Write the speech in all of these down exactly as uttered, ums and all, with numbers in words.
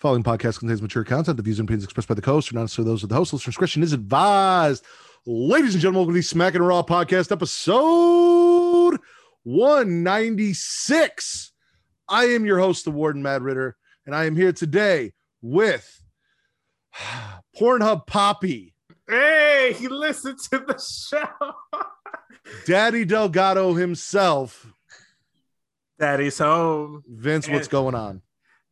Following podcast contains mature content. The views and opinions expressed by the co-host are not necessarily those of the host. Listener's discretion is advised. Ladies and gentlemen, welcome to the Smackin' Raw podcast, episode one ninety-six. I am your host, the Warden, Matt Ridder, and I am here today with Pornhub Poppy. Hey, he listened to the show. Daddy Delgado himself. Daddy's home. Vince, and- what's going on?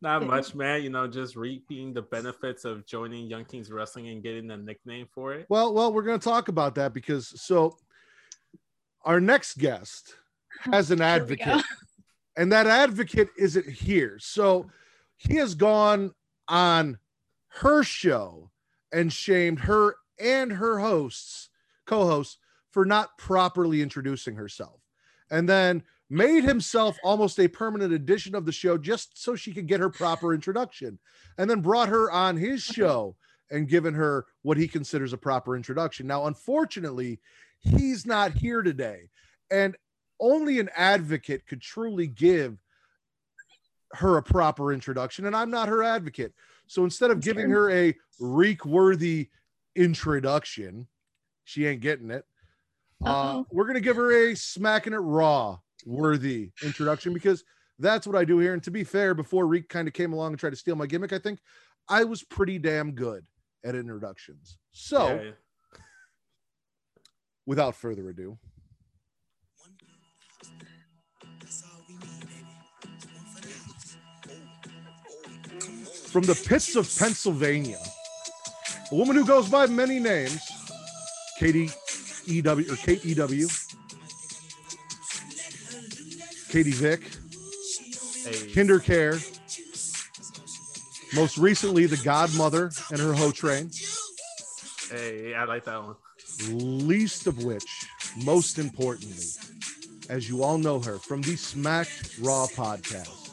Not much, man. You know, just reaping the benefits of joining Young Kings Wrestling and getting a nickname for it. Well, well, we're going to talk about that because so our next guest has an advocate, and that advocate isn't here. So he has gone on her show and shamed her and her hosts, co-hosts, for not properly introducing herself. And then made himself almost a permanent addition of the show just so she could get her proper introduction, and then brought her on his show and given her what he considers a proper introduction. Now, unfortunately, he's not here today, and only an advocate could truly give her a proper introduction, and I'm not her advocate. So instead of giving her a Reek-worthy introduction, she ain't getting it. Uh, we're going to give her a Smackin' It Raw worthy introduction, because that's what I do here. And to be fair, before Reek kind of came along and tried to steal my gimmick, I think I was pretty damn good at introductions. So yeah, yeah. Without further ado, from the pits of Pennsylvania, a woman who goes by many names, Katie E W or Kate E W, Katie Vick, hey. Kinder Care, most recently the Godmother and her Ho Train. Hey, I like that one. Least of which, most importantly, as you all know her from the Smacked Raw podcast,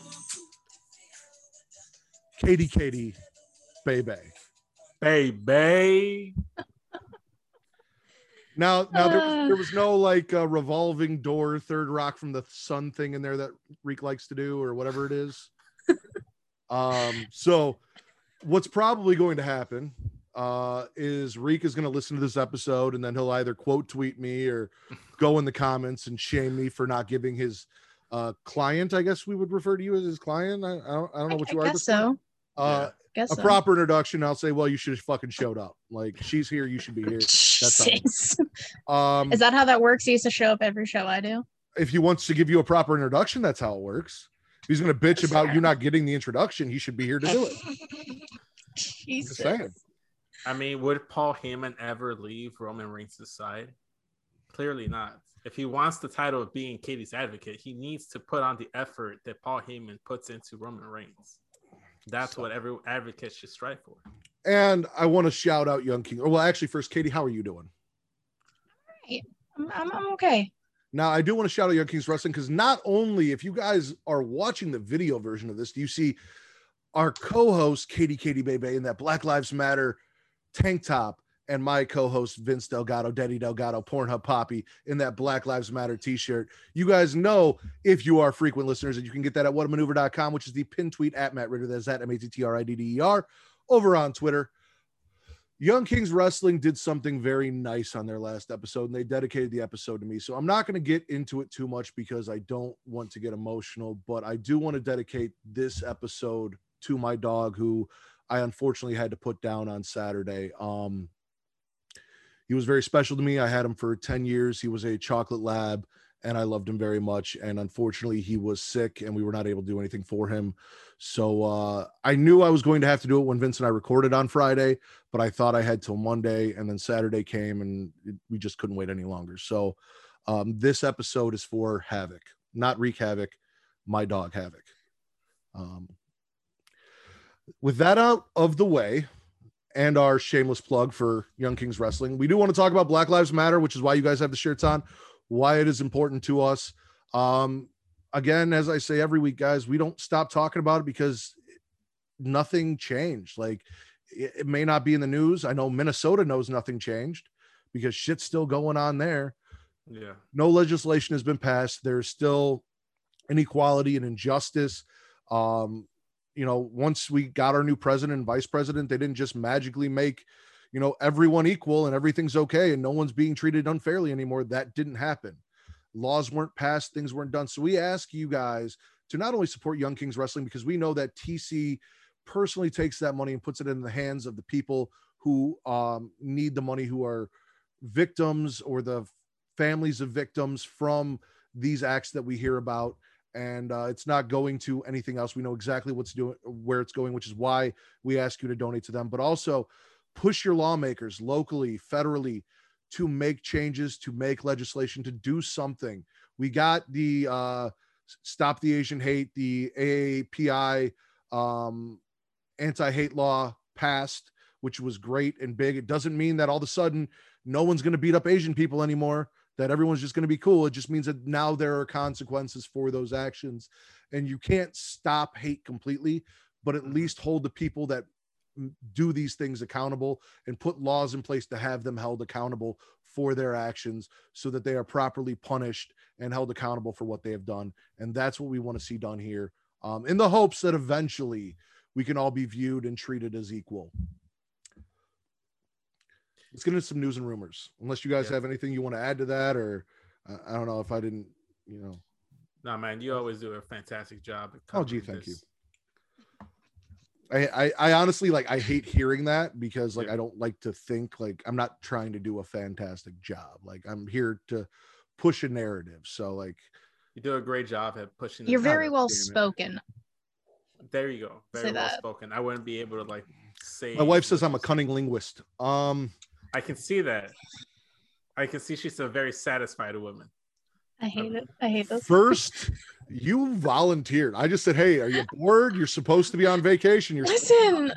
Katie Katie Baby. Baby. Now, now there, there was no like uh, revolving door, third rock from the sun thing in there that Reek likes to do or whatever it is. um, so what's probably going to happen uh, is Reek is going to listen to this episode, and then he'll either quote tweet me or go in the comments and shame me for not giving his uh, client, I guess we would refer to you as his client. I, I, don't, I don't know what I, you I are. Guess so. Uh, yeah, guess a so. Proper introduction. I'll say, well, you should have fucking showed up. Like, she's here. You should be here. That's um, is that how that works? He used to show up every show I do. If he wants to give you a proper introduction, that's how it works. If he's going to bitch that's about fair. You not getting the introduction, he should be here to do it. Jesus. Just saying. I mean, would Paul Heyman ever leave Roman Reigns' side? Clearly not. If he wants the title of being Katie's advocate, he needs to put on the effort that Paul Heyman puts into Roman Reigns. That's so. What every advocate should strive for. And I want to shout out Young King. Well, actually, first, Katie, how are you doing? All right. I'm, I'm okay. Now, I do want to shout out Young Kings Wrestling, because not only if you guys are watching the video version of this, do you see our co-host, Katie Katie Bebe, in that Black Lives Matter tank top, and my co-host, Vince Delgado, Daddy Delgado, Pornhub Poppy, in that Black Lives Matter t-shirt. You guys know, if you are frequent listeners, that you can get that at what a maneuver dot com, which is the pin tweet at Matt Ridder. That's at M A T T R I D D E R. Over on Twitter, Young Kings Wrestling did something very nice on their last episode, and they dedicated the episode to me. So I'm not going to get into it too much because I don't want to get emotional, but I do want to dedicate this episode to my dog, who I unfortunately had to put down on Saturday. Um, he was very special to me. I had him for ten years. He was a chocolate lab, and I loved him very much. And unfortunately, he was sick, and we were not able to do anything for him. So uh, I knew I was going to have to do it when Vince and I recorded on Friday, but I thought I had till Monday, and then Saturday came, and it, we just couldn't wait any longer. So um, this episode is for Havoc, not Wreak Havoc, my dog Havoc. Um, with that out of the way, and our shameless plug for Young Kings Wrestling, we do want to talk about Black Lives Matter, which is why you guys have the shirts on, why it is important to us. Um, again, as I say every week, guys, we don't stop talking about it because nothing changed. Like, it, it may not be in the news. I know Minnesota knows nothing changed because shit's still going on there. Yeah. No legislation has been passed. There's still inequality and injustice. Um, you know, once we got our new president and vice president, they didn't just magically make, you know, everyone equal and everything's okay and no one's being treated unfairly anymore. That didn't happen. Laws weren't passed. Things weren't done. So we ask you guys to not only support Young Kings Wrestling, because we know that T C personally takes that money and puts it in the hands of the people who um, need the money, who are victims or the families of victims from these acts that we hear about. And uh, it's not going to anything else. We know exactly what's doing, where it's going, which is why we ask you to donate to them. But also push your lawmakers locally, federally, to make changes, to make legislation, to do something. We got the uh, Stop the Asian Hate, the A A P I um, anti-hate law passed, which was great and big. It doesn't mean that all of a sudden no one's going to beat up Asian people anymore, that everyone's just going to be cool. It just means that now there are consequences for those actions, and you can't stop hate completely, but at least hold the people that do these things accountable and put laws in place to have them held accountable for their actions so that they are properly punished and held accountable for what they have done. And that's what we want to see done here, um, in the hopes that eventually we can all be viewed and treated as equal. Let's get into some news and rumors, unless you guys yeah. have anything you want to add to that, or uh, I don't know if I didn't, you know. No, nah, man, you always do a fantastic job. At oh, gee, thank this. you. I, I, I honestly, like, I hate hearing that because, like, yeah. I don't like to think, like, I'm not trying to do a fantastic job. Like, I'm here to push a narrative. So, like. You do a great job at pushing. You're very well spoken. There you go. Very well spoken. I wouldn't be able to, like, say. My wife says I'm a cunning linguist. Um. I can see that. I can see she's a very satisfied woman. I hate it. I hate this. First, you volunteered. I just said, hey, are you bored? You're supposed to be on vacation. You're Listen.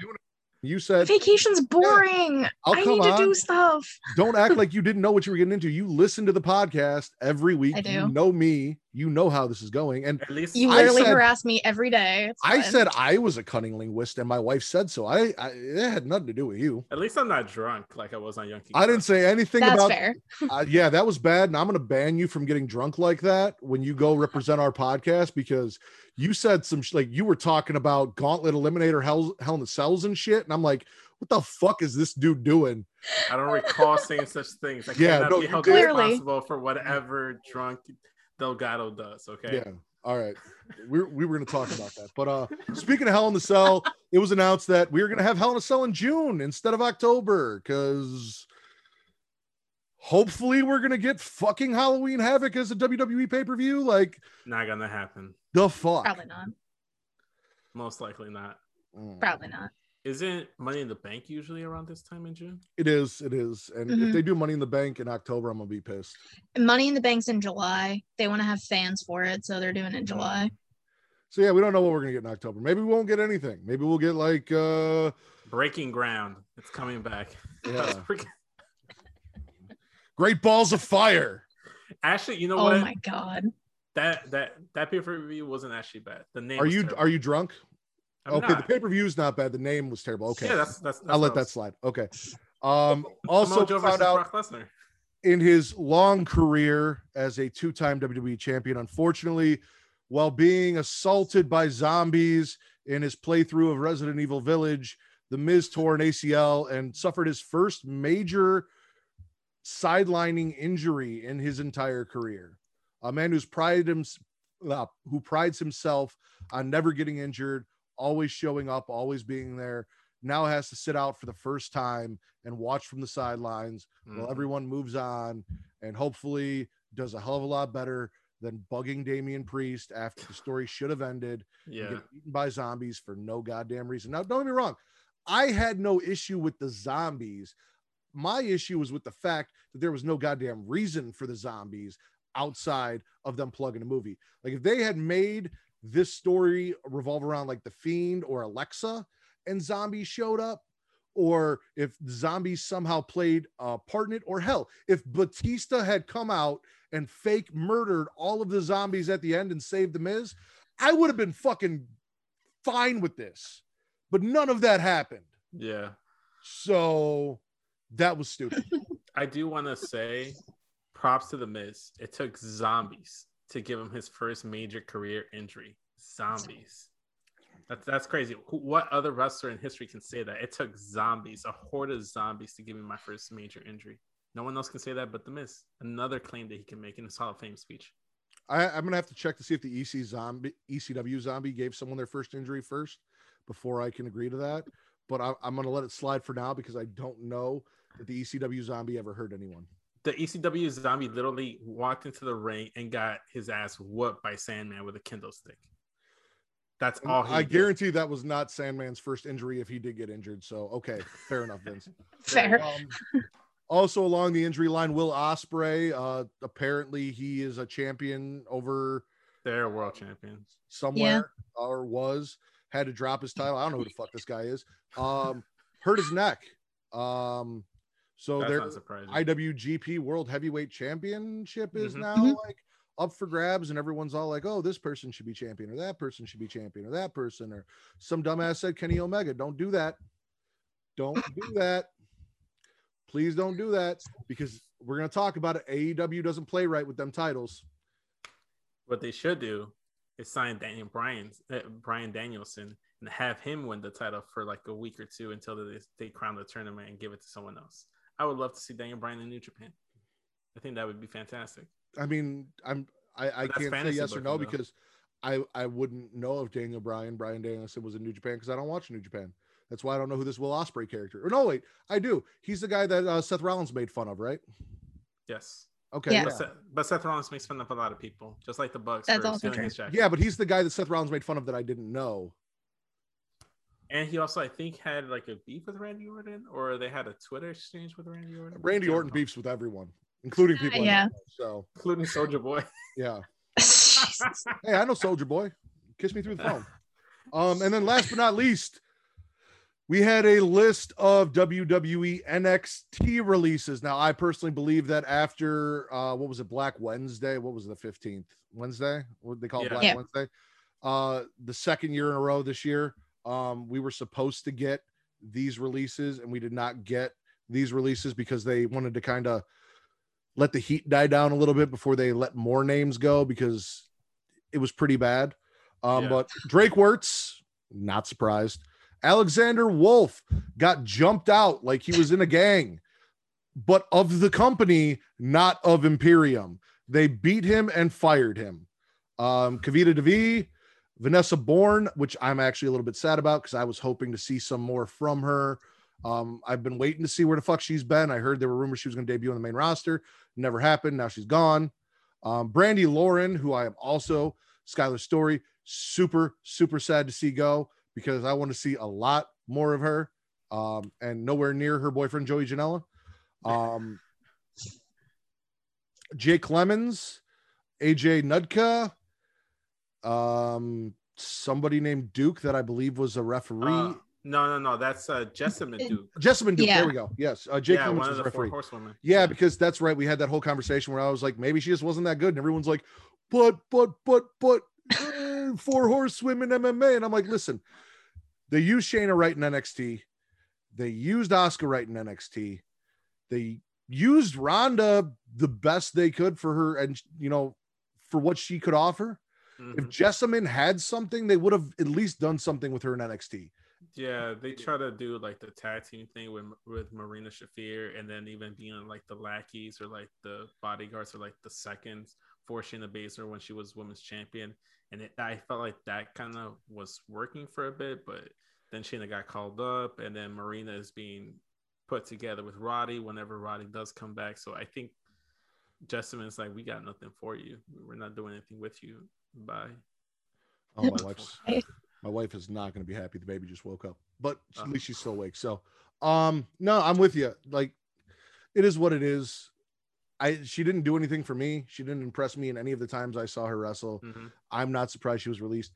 You said vacation's boring. Yeah, I'll I come need on. to do stuff. Don't act like you didn't know what you were getting into. You listen to the podcast every week. I do. You know me. You know how this is going. And at least you literally I said, harass me every day. It's I fun. said I was a cunning linguist, and my wife said so. I, I it had nothing to do with you. At least I'm not drunk like I was on Young Kings. I didn't say anything That's about. Fair. Uh, yeah, that was bad, and I'm going to ban you from getting drunk like that when you go represent our podcast, because you said some sh- like you were talking about Gauntlet Eliminator, Hell, Hell in a Cells and shit, and I'm like, what the fuck is this dude doing? I don't recall saying such things. I yeah, cannot no, be held responsible for whatever drunk Delgado does. Okay. Yeah. All right. We we were going to talk about that, but uh, speaking of Hell in a Cell, it was announced that we were going to have Hell in a Cell in June instead of October, because hopefully we're going to get fucking Halloween Havoc as a W W E pay per view. Like, not going to happen. The fuck. Probably not. Most likely not. Mm. Probably not. Isn't Money in the Bank usually around this time in June? It is. It is. And mm-hmm. if they do Money in the Bank in October, I'm going to be pissed. Money in the Bank's in July. They want to have fans for it, so they're doing it in July. So, yeah, we don't know what we're going to get in October. Maybe we won't get anything. Maybe we'll get, like... Uh... Breaking Ground. It's coming back. Yeah. Freaking... Great Balls of Fire. Actually, you know oh what? Oh, my God. That that that pay-per-view wasn't actually bad. The name Are you terrible. Are you drunk? I'm okay, not. The pay-per-view is not bad. The name was terrible. Okay, yeah, that's, that's, that's I'll let that slide. Okay. Um, also found out in his long career as a two-time W W E champion, unfortunately, while being assaulted by zombies in his playthrough of Resident Evil Village, The Miz tore an A C L and suffered his first major sidelining injury in his entire career. A man who's prided him, uh, who prides himself on never getting injured, always showing up, always being there, now has to sit out for the first time and watch from the sidelines mm-hmm. while everyone moves on. And hopefully does a hell of a lot better than bugging Damian Priest after the story should have ended. Yeah. Getting eaten by zombies for no goddamn reason. Now, don't get me wrong. I had no issue with the zombies. My issue was with the fact that there was no goddamn reason for the zombies outside of them plugging a movie. Like, if they had made this story revolve around like The Fiend or Alexa and zombies showed up, or if zombies somehow played a part in it, or hell, if Batista had come out and fake murdered all of the zombies at the end and saved The Miz, I would have been fucking fine with this. But none of that happened. Yeah. So that was stupid. I do want to say props to The Miz. It took zombies to give him his first major career injury. Zombies. That's, that's crazy. What other wrestler in history can say that? It took zombies, a horde of zombies, to give me my first major injury. No one else can say that but The Miz. Another claim that he can make in his Hall of Fame speech. I, I'm going to have to check to see if the E C zombie, E C W zombie gave someone their first injury first before I can agree to that. But I, I'm going to let it slide for now because I don't know that the E C W zombie ever hurt anyone. The E C W zombie literally walked into the ring and got his ass whooped by Sandman with a Kindle stick. That's all. I guarantee that was not Sandman's first injury if he did get injured. So, okay, fair enough, Vince. Fair. Um, also along the injury line, Will Ospreay. Uh, apparently, he is a champion over there, world champion somewhere, yeah. or was had to drop his title. I don't know who the fuck this guy is. Um, hurt his neck. Um, so their I W G P World Heavyweight Championship is mm-hmm. now like. up for grabs, and everyone's all like, oh, this person should be champion, or that person should be champion, or that person, or some dumbass said Kenny Omega. Don't do that. Don't do that. Please don't do that, because we're going to talk about it. A E W doesn't play right with them titles. What they should do is sign Daniel Bryan, uh, Bryan Danielson, and have him win the title for like a week or two until they, they crown the tournament and give it to someone else. I would love to see Daniel Bryan in New Japan. I think that would be fantastic. I mean, I'm I, I can't say yes or no though. because I I wouldn't know if Daniel Bryan Bryan Danielson was in New Japan because I don't watch New Japan. That's why I don't know who this Will Ospreay character. Or no, wait, I do. He's the guy that uh, Seth Rollins made fun of, right? Yes. Okay. Yeah. But, Seth, but Seth Rollins makes fun of a lot of people, just like the Bucks. That's also true. Yeah, but he's the guy that Seth Rollins made fun of that I didn't know. And he also, I think, had like a beef with Randy Orton, or they had a Twitter exchange with Randy Orton. Randy Orton know. beefs with everyone. Including people, uh, yeah. Know, so including Soldier Boy, yeah. Hey, I know Soldier Boy. Kiss me through the phone. Um, and then last but not least, we had a list of W W E N X T releases. Now, I personally believe that after uh, what was it, Black Wednesday? What was the fifteenth Wednesday? What they call yeah. Black yeah. Wednesday? Uh, the second year in a row this year, um, we were supposed to get these releases, and we did not get these releases because they wanted to kind of let the heat die down a little bit before they let more names go because it was pretty bad. Um, yeah. But Drake Wirtz, not surprised. Alexander Wolf got jumped out like he was in a gang, but of the company, not of Imperium. They beat him and fired him. Um, Kavita Devi, Vanessa Bourne, which I'm actually a little bit sad about because I was hoping to see some more from her. Um, I've been waiting to see where the fuck she's been. I heard there were rumors she was going to debut on the main roster. Never happened. Now she's gone. Um, Brandi Lauren, who I am also, Skylar Story, super, super sad to see go because I want to see a lot more of her um, and nowhere near her boyfriend, Joey Janela. Um, Jake Lemons, A J Nudka, um, somebody named Duke that I believe was a referee. Uh. No, no, no. That's uh, Jessamyn Duke. Jessamyn Duke. Yeah. There we go. Yes. Uh, Jake yeah, Lemons was a referee. Yeah, because that's right. We had that whole conversation where I was like, maybe she just wasn't that good. And everyone's like, but, but, but, but, uh, four horsewomen M M A. And I'm like, listen, they used Shayna Wright in N X T. They used Asuka Wright in N X T. They used Ronda the best they could for her and, you know, for what she could offer. Mm-hmm. If Jessamyn had something, they would have at least done something with her in N X T. Yeah, they try to do like the tag team thing with with Marina Shafir, and then even being like the lackeys or like the bodyguards or like the seconds for Shayna Baszler when she was women's champion. And it, I felt like that kind of was working for a bit, but then Shayna got called up, and then Marina is being put together with Roddy whenever Roddy does come back. So I think Jessamyn's like, we got nothing for you. We're not doing anything with you. Bye. Oh, my wife's my wife is not going to be happy. The baby just woke up, but at least she's still awake. So, um, no, I'm with you. Like, it is what it is. I she didn't do anything for me. She didn't impress me in any of the times I saw her wrestle. Mm-hmm. I'm not surprised she was released.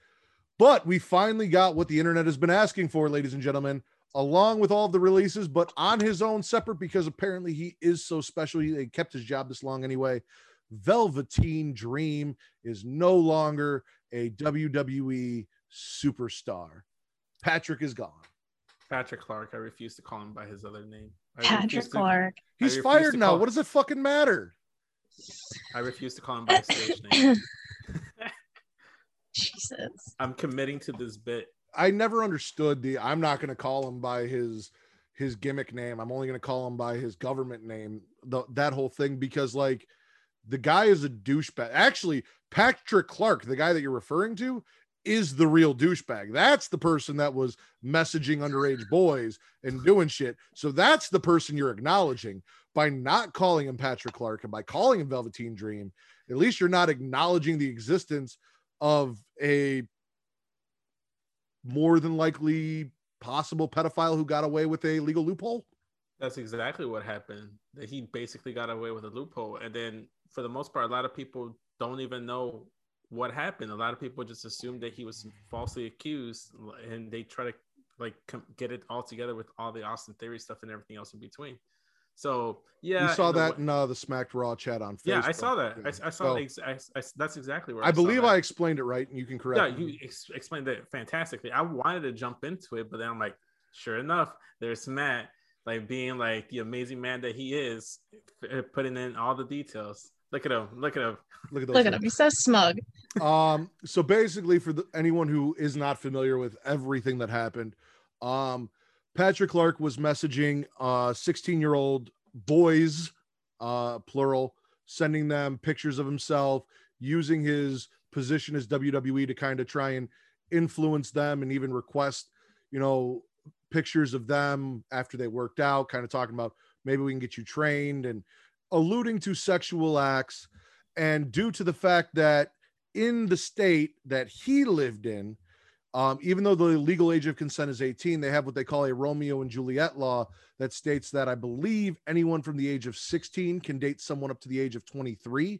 But we finally got what the internet has been asking for, ladies and gentlemen, along with all of the releases, but on his own separate, because apparently he is so special. He, he kept his job this long anyway. Velveteen Dream is no longer a W W E superstar. Patrick is gone. Patrick Clark. I refuse to call him by his other name. I Patrick Clark. To, He's fired now. Him. What does it fucking matter? I refuse to call him by his stage name. Jesus. I'm committing to this bit. I never understood the I'm not going to call him by his his gimmick name. I'm only going to call him by his government name. The, that whole thing, because like the guy is a douchebag. Actually, Patrick Clark, the guy that you're referring to, is the real douchebag. That's the person that was messaging underage boys and doing shit. So that's the person you're acknowledging by not calling him Patrick Clark and by calling him Velveteen Dream. At least you're not acknowledging the existence of a more than likely possible pedophile who got away with a legal loophole. That's exactly what happened. That he basically got away with a loophole. And then for the most part, a lot of people don't even know what happened. A lot of people just assumed that he was falsely accused, and they try to like com- get it all together with all the Austin Theory stuff and everything else in between. So yeah, you saw that way. in uh, the Smacked Raw chat on Facebook. Yeah, I saw that. Yeah. I, I saw so, ex- I, I, that's exactly where I, I believe I explained it right, and you can correct. Yeah, me. you ex- explained it fantastically. I wanted to jump into it, but then I'm like, sure enough, there's Matt, like being like the amazing man that he is, f- putting in all the details. Look at him! Look at him! Look at those look at him! He's so smug. um. So basically, for the, anyone who is not familiar with everything that happened, um. Patrick Clark was messaging uh, sixteen-year-old boys, uh, plural, sending them pictures of himself, using his position as W W E to kind of try and influence them and even request, you know, pictures of them after they worked out, kind of talking about maybe we can get you trained and alluding to sexual acts. And due to the fact that in the state that he lived in, Um, even though the legal age of consent is eighteen, they have what they call a Romeo and Juliet law that states that I believe anyone from the age of sixteen can date someone up to the age of twenty-three.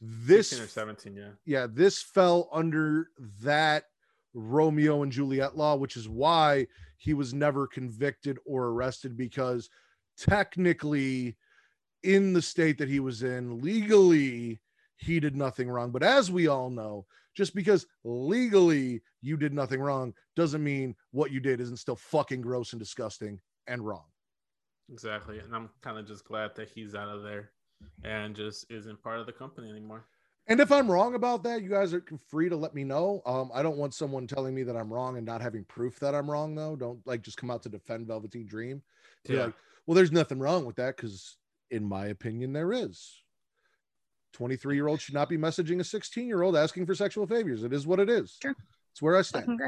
This sixteen or seventeen, yeah. Yeah, this fell under that Romeo and Juliet law, which is why he was never convicted or arrested, because technically in the state that he was in, legally, he did nothing wrong. But as we all know, just because legally you did nothing wrong doesn't mean what you did isn't still fucking gross and disgusting and wrong. Exactly. And I'm kind of just glad that he's out of there and just isn't part of the company anymore. And if I'm wrong about that, you guys are free to let me know. Um, I don't want someone telling me that I'm wrong and not having proof that I'm wrong, though. Don't like just come out to defend Velveteen Dream. Yeah. Like, well, there's nothing wrong with that, because in my opinion, there is. twenty-three-year-old should not be messaging a sixteen-year-old asking for sexual favors. It is what it is. Sure. It's where I stand.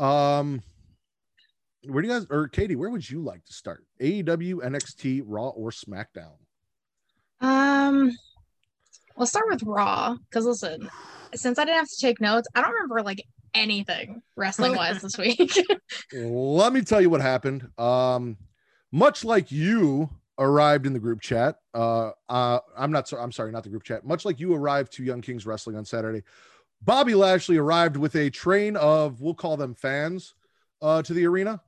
Um, where do you guys, or Katie, where would you like to start? A E W, N X T, Raw, or SmackDown? Um, we'll start with Raw, because listen, since I didn't have to take notes, I don't remember like anything wrestling-wise this week. Let me tell you what happened. Um, much like you arrived in the group chat. Uh, uh, I'm not so, I'm sorry, not the group chat. Much like you arrived to Young Kings Wrestling on Saturday, Bobby Lashley arrived with a train of, we'll call them fans, uh, to the arena.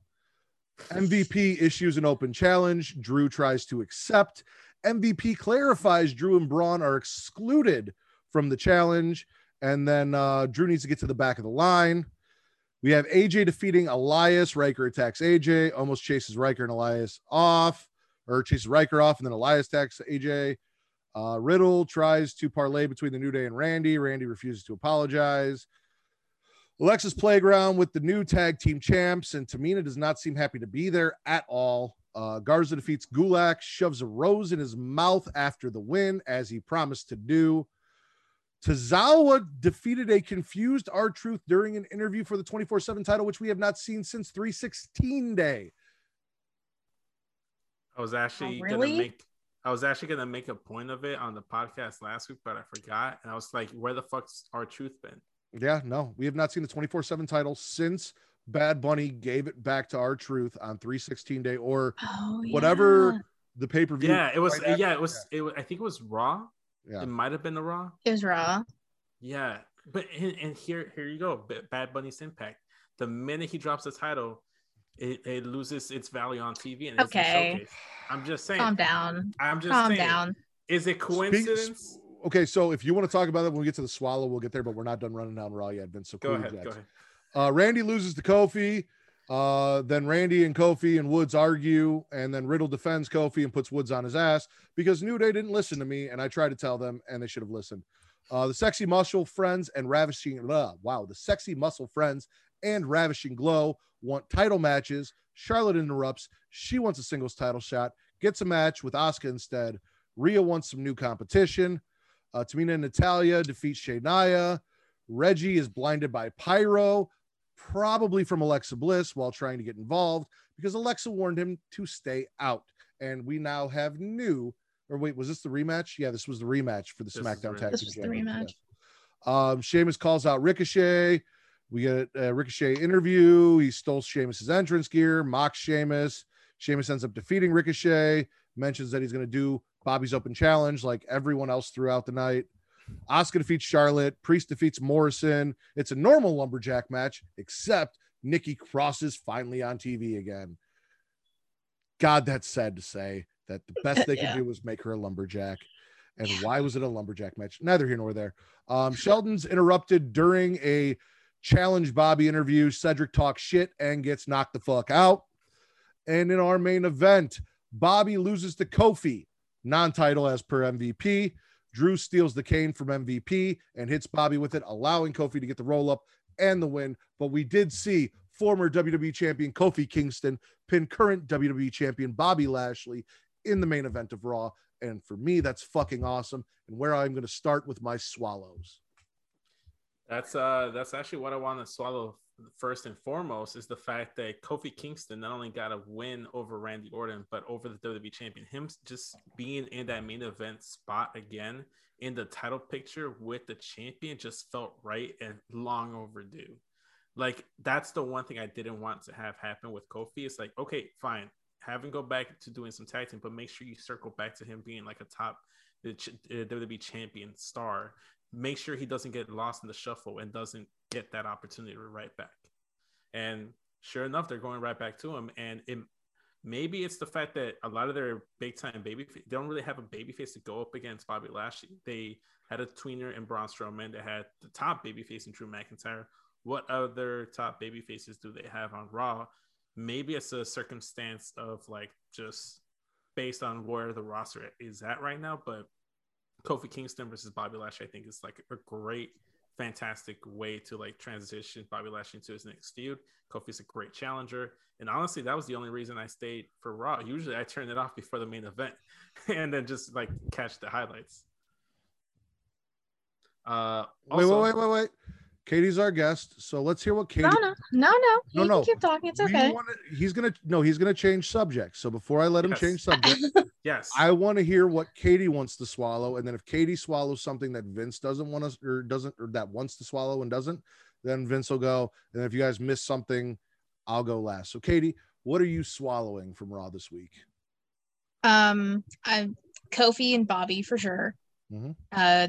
M V P issues an open challenge. Drew tries to accept. M V P clarifies Drew and Braun are excluded from the challenge. And then uh, Drew needs to get to the back of the line. We have A J defeating Elias. Riker attacks A J, almost chases Riker and Elias off. Or chases Riker off, and then Elias attacks A J. Uh, Riddle tries to parlay between the New Day and Randy. Randy refuses to apologize. Alexa's playground with the new tag team champs, and Tamina does not seem happy to be there at all. Uh, Garza defeats Gulak, shoves a rose in his mouth after the win, as he promised to do. Tozawa defeated a confused R-Truth during an interview for the twenty-four seven title, which we have not seen since three sixteen day. I was actually oh, really? gonna make I was actually going to make a point of it on the podcast last week, but I forgot. And I was like, where the fuck's R-Truth been? Yeah, no, we have not seen the twenty-four seven title since Bad Bunny gave it back to R-Truth on three sixteen day or oh, yeah. whatever the pay-per-view. Yeah, it was, right yeah, after. it was, yeah. it was, I think it was Raw. Yeah. It might've been the Raw. It was Raw. Yeah. But, and, and here, here you go. Bad Bunny's impact. The minute he drops the title, It, it loses its value on T V and okay. It's I'm just saying. Calm down. I'm just Calm saying. Down. Is it coincidence? Speak, okay, so if you want to talk about that when we get to the swallow, we'll get there, but we're not done running down Raw yet, Vince. So go ahead. Go ahead. Uh, Randy loses to Kofi. Uh, then Randy and Kofi and Woods argue, and then Riddle defends Kofi and puts Woods on his ass because New Day didn't listen to me, and I tried to tell them, and they should have listened. Uh, the Sexy Muscle Friends and Ravishing Love. Wow, the Sexy Muscle Friends and Ravishing Glow want title matches. Charlotte interrupts. She wants a singles title shot. Gets a match with Asuka instead. Rhea wants some new competition. Uh, Tamina and Natalia defeat Shania. Reggie is blinded by pyro, probably from Alexa Bliss, while trying to get involved because Alexa warned him to stay out. And we now have new, or wait, was this the rematch? Yeah, this was the rematch for the this SmackDown Tag Team. This was the rematch. Um, Sheamus calls out Ricochet. We get a Ricochet interview. He stole Sheamus's entrance gear, mocks Sheamus. Sheamus ends up defeating Ricochet, mentions that he's going to do Bobby's open challenge like everyone else throughout the night. Asuka defeats Charlotte. Priest defeats Morrison. It's a normal lumberjack match, except Nikki Cross is finally on T V again. God, that's sad to say that the best they yeah. could do was make her a lumberjack. And yeah. why was it a lumberjack match? Neither here nor there. Um, Sheldon's interrupted during a Challenge Bobby interview. Cedric talks shit and gets knocked the fuck out. And in our main event, Bobby loses to Kofi, non-title as per M V P. Drew steals the cane from M V P and hits Bobby with it, allowing Kofi to get the roll up and the win. But we did see former W W E champion Kofi Kingston pin current W W E champion Bobby Lashley in the main event of Raw. And for me, that's fucking awesome. And where I'm going to start with my swallows. That's uh, that's actually what I want to swallow first and foremost is the fact that Kofi Kingston not only got a win over Randy Orton, but over the W W E champion. Him just being in that main event spot again in the title picture with the champion just felt right and long overdue. Like, that's the one thing I didn't want to have happen with Kofi. It's like, okay, fine. Have him go back to doing some tag team, but make sure you circle back to him being like a top uh, W W E champion star. Make sure he doesn't get lost in the shuffle and doesn't get that opportunity right back. And sure enough, they're going right back to him. And it, maybe it's the fact that a lot of their big time baby, they don't really have a baby face to go up against Bobby Lashley. They had a tweener in Braun Strowman. They had the top baby face in Drew McIntyre. What other top baby faces do they have on Raw? Maybe it's a circumstance of like, just based on where the roster is at right now, but Kofi Kingston versus Bobby Lashley, I think, is like a great, fantastic way to like transition Bobby Lashley into his next feud. Kofi's a great challenger. And honestly, that was the only reason I stayed for Raw. Usually I turn it off before the main event and then just like catch the highlights. Uh, also, wait, wait, wait, wait, wait. Katie's our guest. So let's hear what Katie. No, no, no, no. He no, can no. keep talking. It's we okay. Wanna, he's going to, no, he's going to change subjects. So before I let yes. him change subjects, yes, I want to hear what Katie wants to swallow. And then if Katie swallows something that Vince doesn't want us or doesn't, or that wants to swallow and doesn't, then Vince will go. And if you guys miss something, I'll go last. So Katie, what are you swallowing from Raw this week? Um, I'm Kofi and Bobby for sure. Mm-hmm. Uh,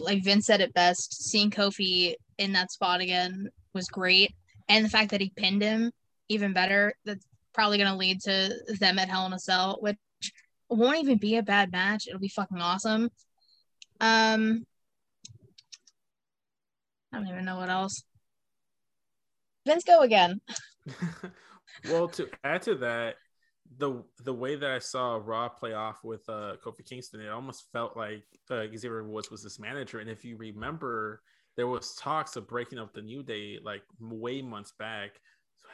like Vince said it best, seeing Kofi in that spot again was great, and the fact that he pinned him, even better. That's probably going to lead to them at Hell in a Cell, which won't even be a bad match. It'll be fucking awesome. um I don't even know what else. Vince, go again. Well, to add to that, the the way that I saw Raw play off with uh Kofi Kingston, it almost felt like uh, Xavier Woods was his manager. And if you remember, there was talks of breaking up the New Day like way months back,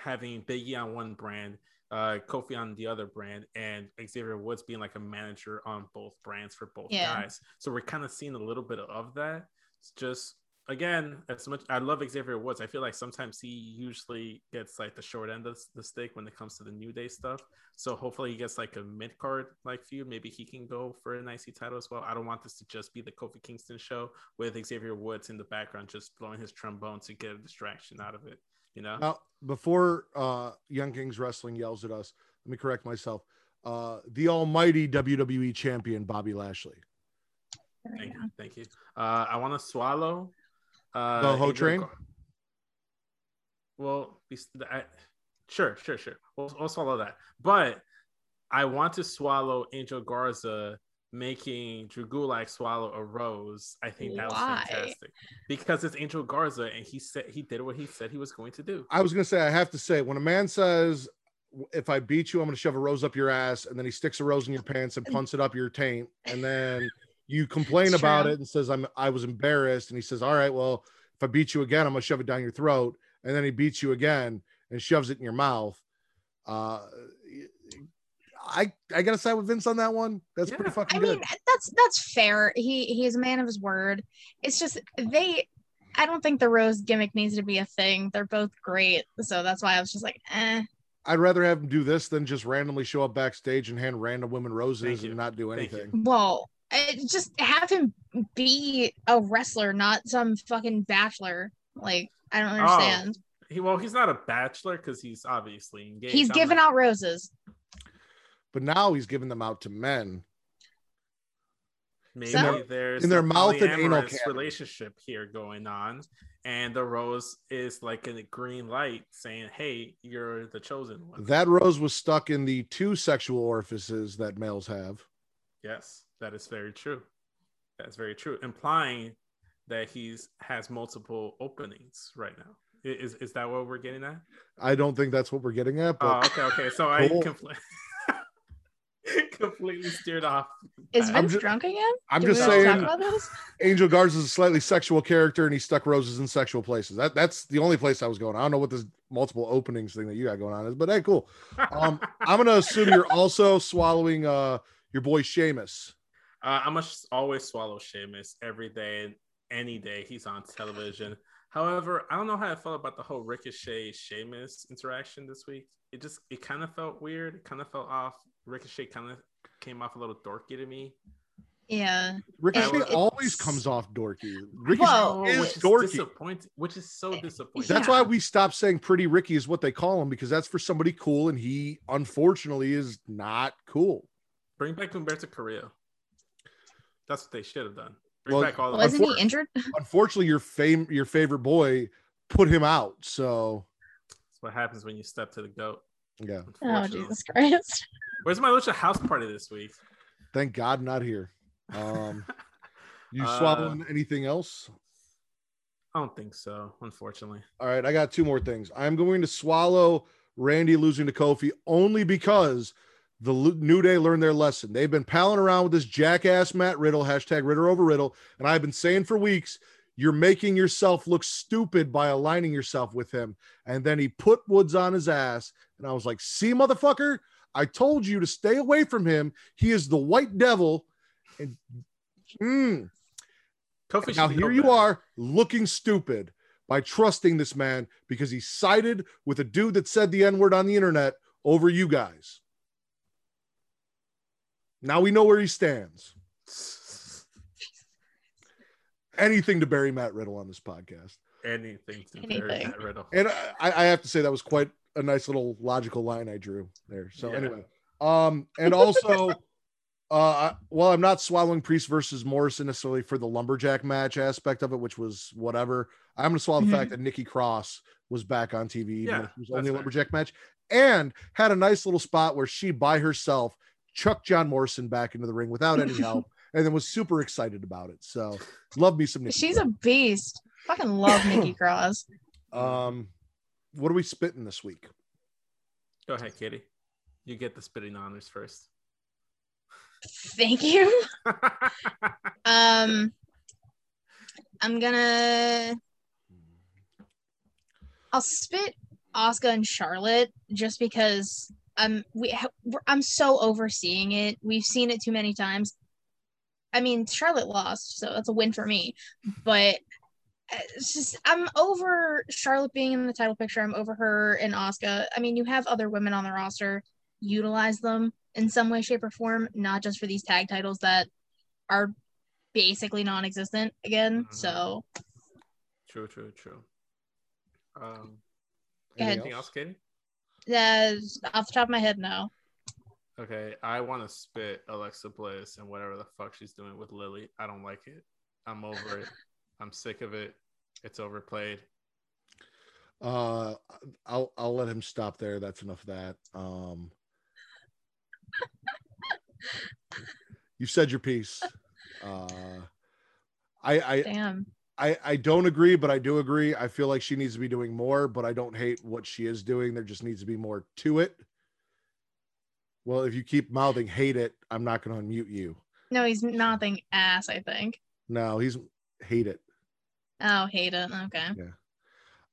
having Big E on one brand, uh, Kofi on the other brand, and Xavier Woods being like a manager on both brands for both yeah. guys. So we're kind of seeing a little bit of that. It's just again, as much I love Xavier Woods, I feel like sometimes he usually gets like the short end of the stick when it comes to the New Day stuff. So hopefully he gets like a mid card like feud. Maybe he can go for an I C title as well. I don't want this to just be the Kofi Kingston show with Xavier Woods in the background just blowing his trombone to get a distraction out of it. You know. Now, before uh, Young Kings Wrestling yells at us, let me correct myself. Uh, the almighty W W E champion Bobby Lashley. Thank you. Thank you. Uh, I want to swallow uh, the whole train. Gar- well, I, sure, sure, sure. We'll, we'll swallow that. But I want to swallow Angel Garza making Drew Gulak swallow a rose. I think that Why? was fantastic because it's Angel Garza, and he said he did what he said he was going to do. I was going to say, I have to say, when a man says, "If I beat you, I'm going to shove a rose up your ass," and then he sticks a rose in your pants and punts it up your taint, and then you complain it's about true. it and says, I'm, I was embarrassed. And he says, all right, well, if I beat you again, I'm going to shove it down your throat. And then he beats you again and shoves it in your mouth. Uh, I, I got to side with Vince on that one. That's yeah. pretty fucking I good. I mean, that's, that's fair. He, he is a man of his word. It's just, they, I don't think the rose gimmick needs to be a thing. They're both great. So that's why I was just like, eh. I'd rather have him do this than just randomly show up backstage and hand random women roses and not do anything. Well, just have him be a wrestler, not some fucking bachelor. Like, I don't understand. Oh, he, well, he's not a bachelor because he's obviously engaged. He's I'm giving not... out roses. But now he's giving them out to men. Maybe so? there's, there's in their mouth and anal relationship here going on. And the rose is like a green light saying, hey, you're the chosen one. That rose was stuck in the two sexual orifices that males have. Yes, that is very true. That's very true. Implying that he's has multiple openings right now. Is is that what we're getting at? I don't think that's what we're getting at. But oh, okay, okay. So I compl- completely steered off. Is Vince just, drunk again? I'm Do just saying. About this? Angel Garza is a slightly sexual character, and he stuck roses in sexual places. That that's the only place I was going. I don't know what this multiple openings thing that you got going on is, but hey, cool. Um, I'm gonna assume you're also swallowing uh. Your boy Sheamus. Uh, I must always swallow Sheamus every day and any day he's on television. However, I don't know how I felt about the whole Ricochet Sheamus interaction this week. It just it kind of felt weird. It kind of felt off. Ricochet kind of came off a little dorky to me. Yeah, Ricochet it, always comes off dorky. Ricochet whoa, is, which is dorky, disappointing, which is so disappointing. That's yeah. why we stopped saying "Pretty Ricky" is what they call him, because that's for somebody cool, and he unfortunately is not cool. Bring back Humberto Carrillo. That's what they should have done. Bring well, back all the Wasn't unfor- he injured? Unfortunately, your fame, your favorite boy put him out. So that's what happens when you step to the goat. Yeah. Oh, Jesus Christ. Where's my Lucha house party this week? Thank God I'm not here. Um, you swapping uh, anything else? I don't think so, unfortunately. All right, I got two more things. I'm going to swallow Randy losing to Kofi only because the New Day learned their lesson. They've been palling around with this jackass Matt Riddle, hashtag Ritter over Riddle, and I've been saying for weeks, you're making yourself look stupid by aligning yourself with him. And then he put Woods on his ass, and I was like, see, motherfucker, I told you to stay away from him. He is the white devil. And, mm. and now here you are looking stupid by trusting this man because he sided with a dude that said the N-word on the internet over you guys. Now we know where he stands. Anything to bury Matt Riddle on this podcast. Anything to Anything. bury Matt Riddle. And I, I have to say that was quite a nice little logical line I drew there. So yeah. anyway. Um, and also, uh, while I'm not swallowing Priest versus Morrison necessarily for the lumberjack match aspect of it, which was whatever, I'm going to swallow mm-hmm. the fact that Nikki Cross was back on T V. Yeah, it was only a lumberjack fair. match. And had a nice little spot where she by herself chuck John Morrison back into the ring without any help and then was super excited about it. So love me some Nikki She's Cross. A beast. Fucking love Nikki Cross. Um, what are we spitting this week? Go ahead, Katie. You get the spitting honors first. Thank you. um, I'm gonna I'll spit Asuka and Charlotte just because Um, we ha- we're, I'm so overseeing it. We've seen it too many times. I mean, Charlotte lost, so that's a win for me. But it's just, I'm over Charlotte being in the title picture. I'm over her and Asuka. I mean, you have other women on the roster. Utilize them in some way, shape, or form, not just for these tag titles that are basically non-existent again. Mm-hmm. So. True, true, true. Um, anything else, Katie? Yeah, off the top of my head, no. Okay, I want to spit Alexa Bliss and whatever the fuck she's doing with Lily. I don't like it. I'm over it. I'm sick of it. It's overplayed. Uh, I'll I'll let him stop there. That's enough of that. Um, you said your piece. Uh, I I Damn. I I don't agree, but I do agree. I feel like she needs to be doing more, but I don't hate what she is doing. There just needs to be more to it. Well, if you keep mouthing hate it, I'm not going to unmute you. No, he's mouthing ass, I think. No, he's hate it. Oh, hate it. Okay. Yeah.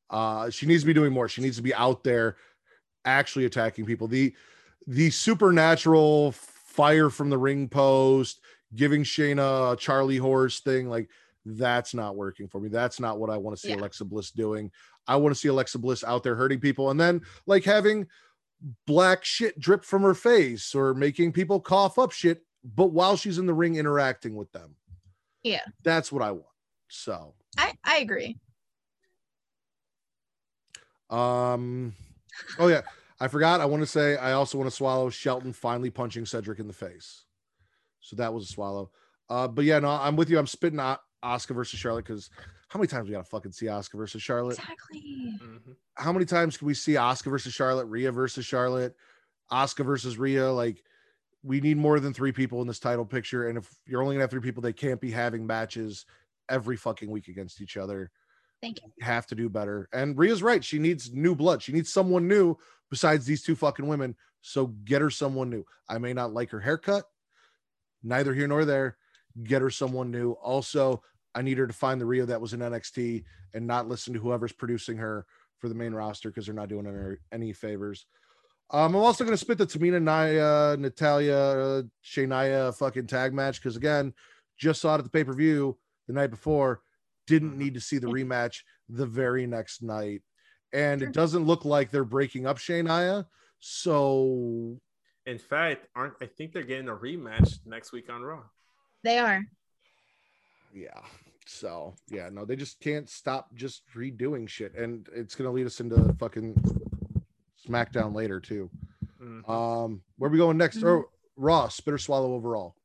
Uh, she needs to be doing more. She needs to be out there actually attacking people. The the supernatural fire from the ring post, giving Shayna a Charlie horse thing, like that's not working for me. That's not what I want to see yeah. Alexa Bliss doing. I want to see Alexa Bliss out there hurting people and then like having black shit drip from her face or making people cough up shit, but while she's in the ring interacting with them. Yeah. That's what I want. So I, I agree. Um, oh yeah, I forgot. I want to say, I also want to swallow Shelton finally punching Cedric in the face. So that was a swallow. Uh, but yeah, no, I'm with you. I'm spitting o- Asuka versus Charlotte. Cause how many times we got to fucking see Asuka versus Charlotte? Exactly. Mm-hmm. How many times can we see Asuka versus Charlotte, Rhea versus Charlotte, Asuka versus Rhea? Like we need more than three people in this title picture. And if you're only gonna have three people, they can't be having matches every fucking week against each other. Thank you. You have to do better. And Rhea's right. She needs new blood. She needs someone new besides these two fucking women. So get her someone new. I may not like her haircut. Neither here nor there. Get her someone new. Also, I need her to find the Rhea that was in N X T and not listen to whoever's producing her for the main roster because they're not doing her any favors. Um, I'm also going to spit the Tamina, Naya, Natalia, uh, Shania fucking tag match because, again, just saw it at the pay-per-view the night before. Didn't need to see the rematch the very next night. And it doesn't look like they're breaking up Shania. So in fact, aren't I think they're getting a rematch next week on Raw. They are. Yeah. So yeah, no, they just can't stop just redoing shit. And it's gonna lead us into fucking SmackDown later too. Mm-hmm. Um, where are we going next? Mm-hmm. Or Raw, spit or swallow overall.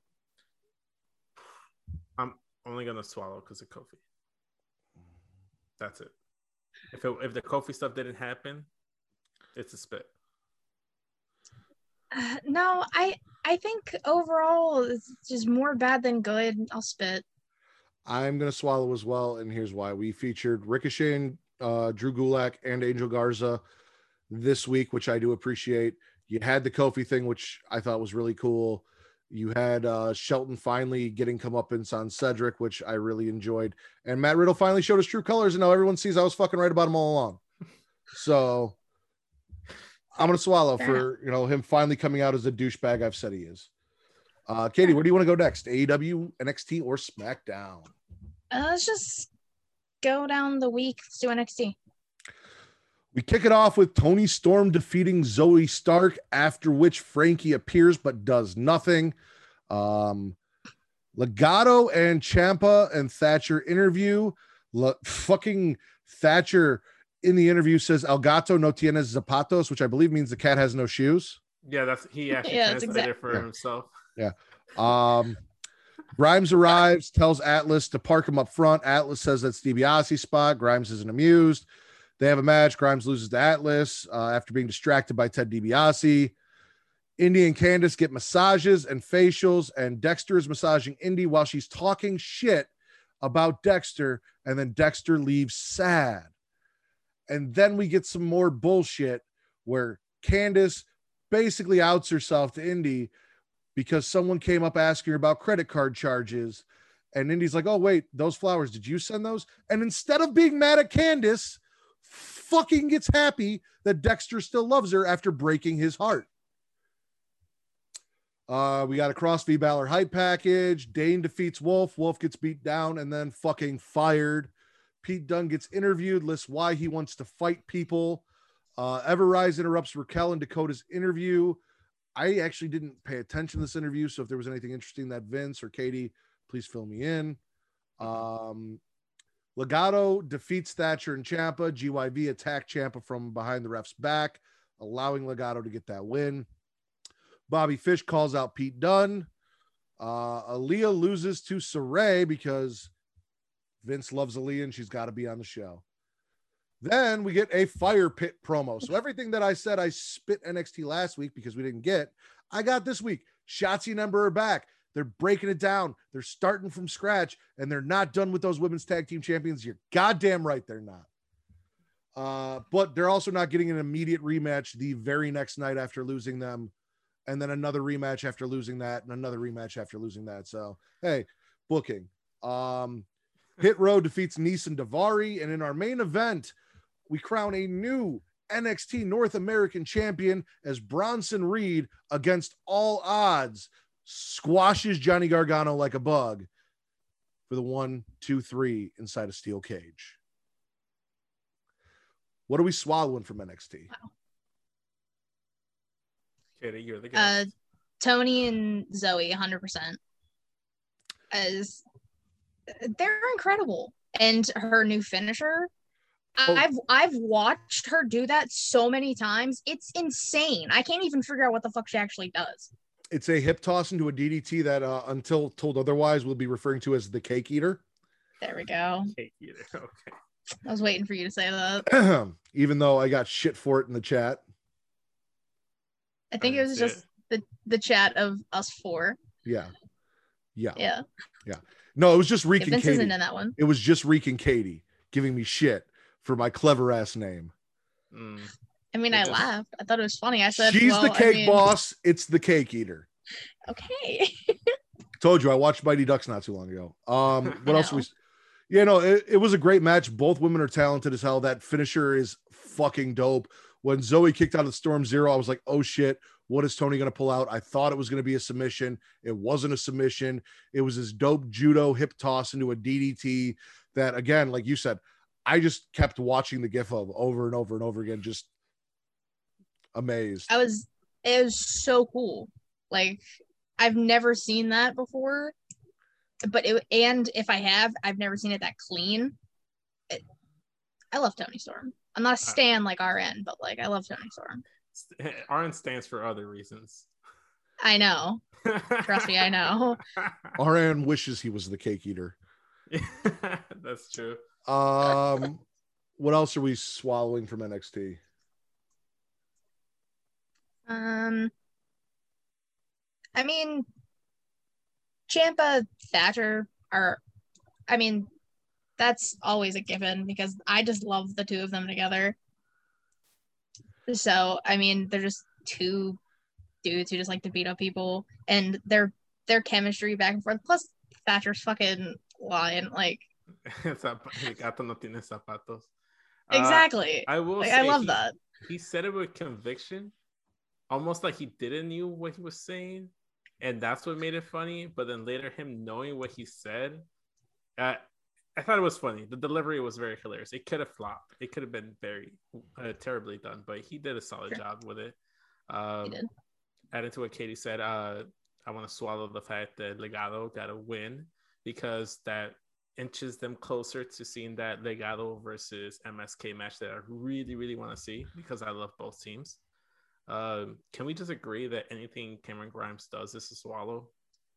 I'm only gonna swallow because of Kofi. That's it. If it, if the Kofi stuff didn't happen, it's a spit. Uh, no, I I think overall it's just more bad than good. I'll spit. I'm gonna swallow as well, and here's why. We featured Ricochet and uh, Drew Gulak and Angel Garza this week, which I do appreciate. You had the Kofi thing, which I thought was really cool. You had uh, Shelton finally getting comeuppance on Cedric, which I really enjoyed. And Matt Riddle finally showed his true colors, and now everyone sees I was fucking right about him all along. So I'm going to swallow Fair for, enough. You know, him finally coming out as a douchebag I've said he is. Uh, Katie, where do you want to go next? A E W, N X T, or SmackDown? Uh, let's just go down the week. Let's do N X T. We kick it off with Toni Storm defeating Zoe Stark, after which Frankie appears but does nothing. Um, Legado and Ciampa and Thatcher interview. Le- fucking Thatcher in the interview says, El gato no tiene zapatos, which I believe means the cat has no shoes. Yeah, that's he actually yeah, translated exact- it for yeah. himself. Yeah. Um, Grimes arrives, tells Atlas to park him up front. Atlas says that's DiBiase's spot. Grimes isn't amused. They have a match. Grimes loses to Atlas uh, after being distracted by Ted DiBiase. Indy and Candice get massages and facials, and Dexter is massaging Indy while she's talking shit about Dexter, and then Dexter leaves sad. And then we get some more bullshit where Candice basically outs herself to Indy because someone came up asking her about credit card charges, and Indy's like, oh, wait, those flowers, did you send those? And instead of being mad at Candice, fucking gets happy that Dexter still loves her after breaking his heart. Uh, we got a Cross v. Balor hype package. Dane defeats Wolf. Wolf gets beat down and then fucking fired. Pete Dunne gets interviewed, lists why he wants to fight people. Uh, Everrise interrupts Raquel and Dakota's interview. I actually didn't pay attention to this interview, so if there was anything interesting that Vince or Katie, please fill me in. Um, Legato defeats Thatcher and Ciampa. G Y V attack Ciampa from behind the ref's back, allowing Legato to get that win. Bobby Fish calls out Pete Dunne. Uh, Aaliyah loses to Sarray because Vince loves Aaliyah and she's got to be on the show. Then we get a fire pit promo. So everything that I said I spit N X T last week because we didn't get, I got this week. Shotzi and Ember are back. They're breaking it down. They're starting from scratch, and they're not done with those women's tag team champions. You're goddamn right they're not. Uh, but they're also not getting an immediate rematch the very next night after losing them, and then another rematch after losing that, and another rematch after losing that. So, hey, booking. Um, Hit Row defeats Nice and Daivari, and in our main event, we crown a new N X T North American champion as Bronson Reed, against all odds, squashes Johnny Gargano like a bug for the one, two, three inside a steel cage. What are we swallowing from N X T? Wow. Katie, you're the guy. Uh, Tony and Zoe, one hundred percent. As they're incredible. And her new finisher, oh. I've I've watched her do that so many times. It's insane. I can't even figure out what the fuck she actually does. It's a hip toss into a D D T that, uh, until told otherwise, we'll be referring to as the cake eater. There we go. Cake eater. Okay. I was waiting for you to say that. Even though I got shit for it in the chat. I think it was just the, the chat of us four. Yeah. Yeah. Yeah. Yeah. No, it was just Reek yeah, and Vince Katie. Isn't in that one. It was just Reek and Katie giving me shit for my clever ass name. Mm. I mean, it I doesn't... laughed. I thought it was funny. I said, she's well, the cake I mean... boss. It's the cake eater. Okay. Told you I watched Mighty Ducks not too long ago. Um, what else? We, yeah, no, it, it was a great match. Both women are talented as hell. That finisher is fucking dope. When Zoe kicked out of Storm Zero, I was like, oh shit, what is Tony going to pull out? I thought it was going to be a submission. It wasn't a submission. It was this dope judo hip toss into a D D T that, again, like you said, I just kept watching the GIF of over and over and over again, just amazed. I was, it was so cool. Like, I've never seen that before, but it, and if I have, I've never seen it that clean. It, I love Tony Storm. I'm not a stan like R N, but like I love Tony Storm. R N stands for other reasons. I know. Trust me, I know. R N wishes he was the cake eater. That's true. Um, what else are we swallowing from N X T? Um, I mean, Ciampa, Thatcher are, I mean. That's always a given because I just love the two of them together. So, I mean, they're just two dudes who just like to beat up people, and their their chemistry back and forth. Plus, Thatcher's fucking lying. Like, exactly. Uh, I will like, say I love he, that. He said it with conviction, almost like he didn't know what he was saying, and that's what made it funny. But then later, him knowing what he said, uh, I thought it was funny. The delivery was very hilarious. It could have flopped. It could have been very uh, terribly done, but he did a solid sure. job with it. Um, he did. Added to what Katie said, uh, I want to swallow the fact that Legado got a win because that inches them closer to seeing that Legado versus M S K match that I really, really want to see because I love both teams. Um, can we just agree that anything Cameron Grimes does is a swallow?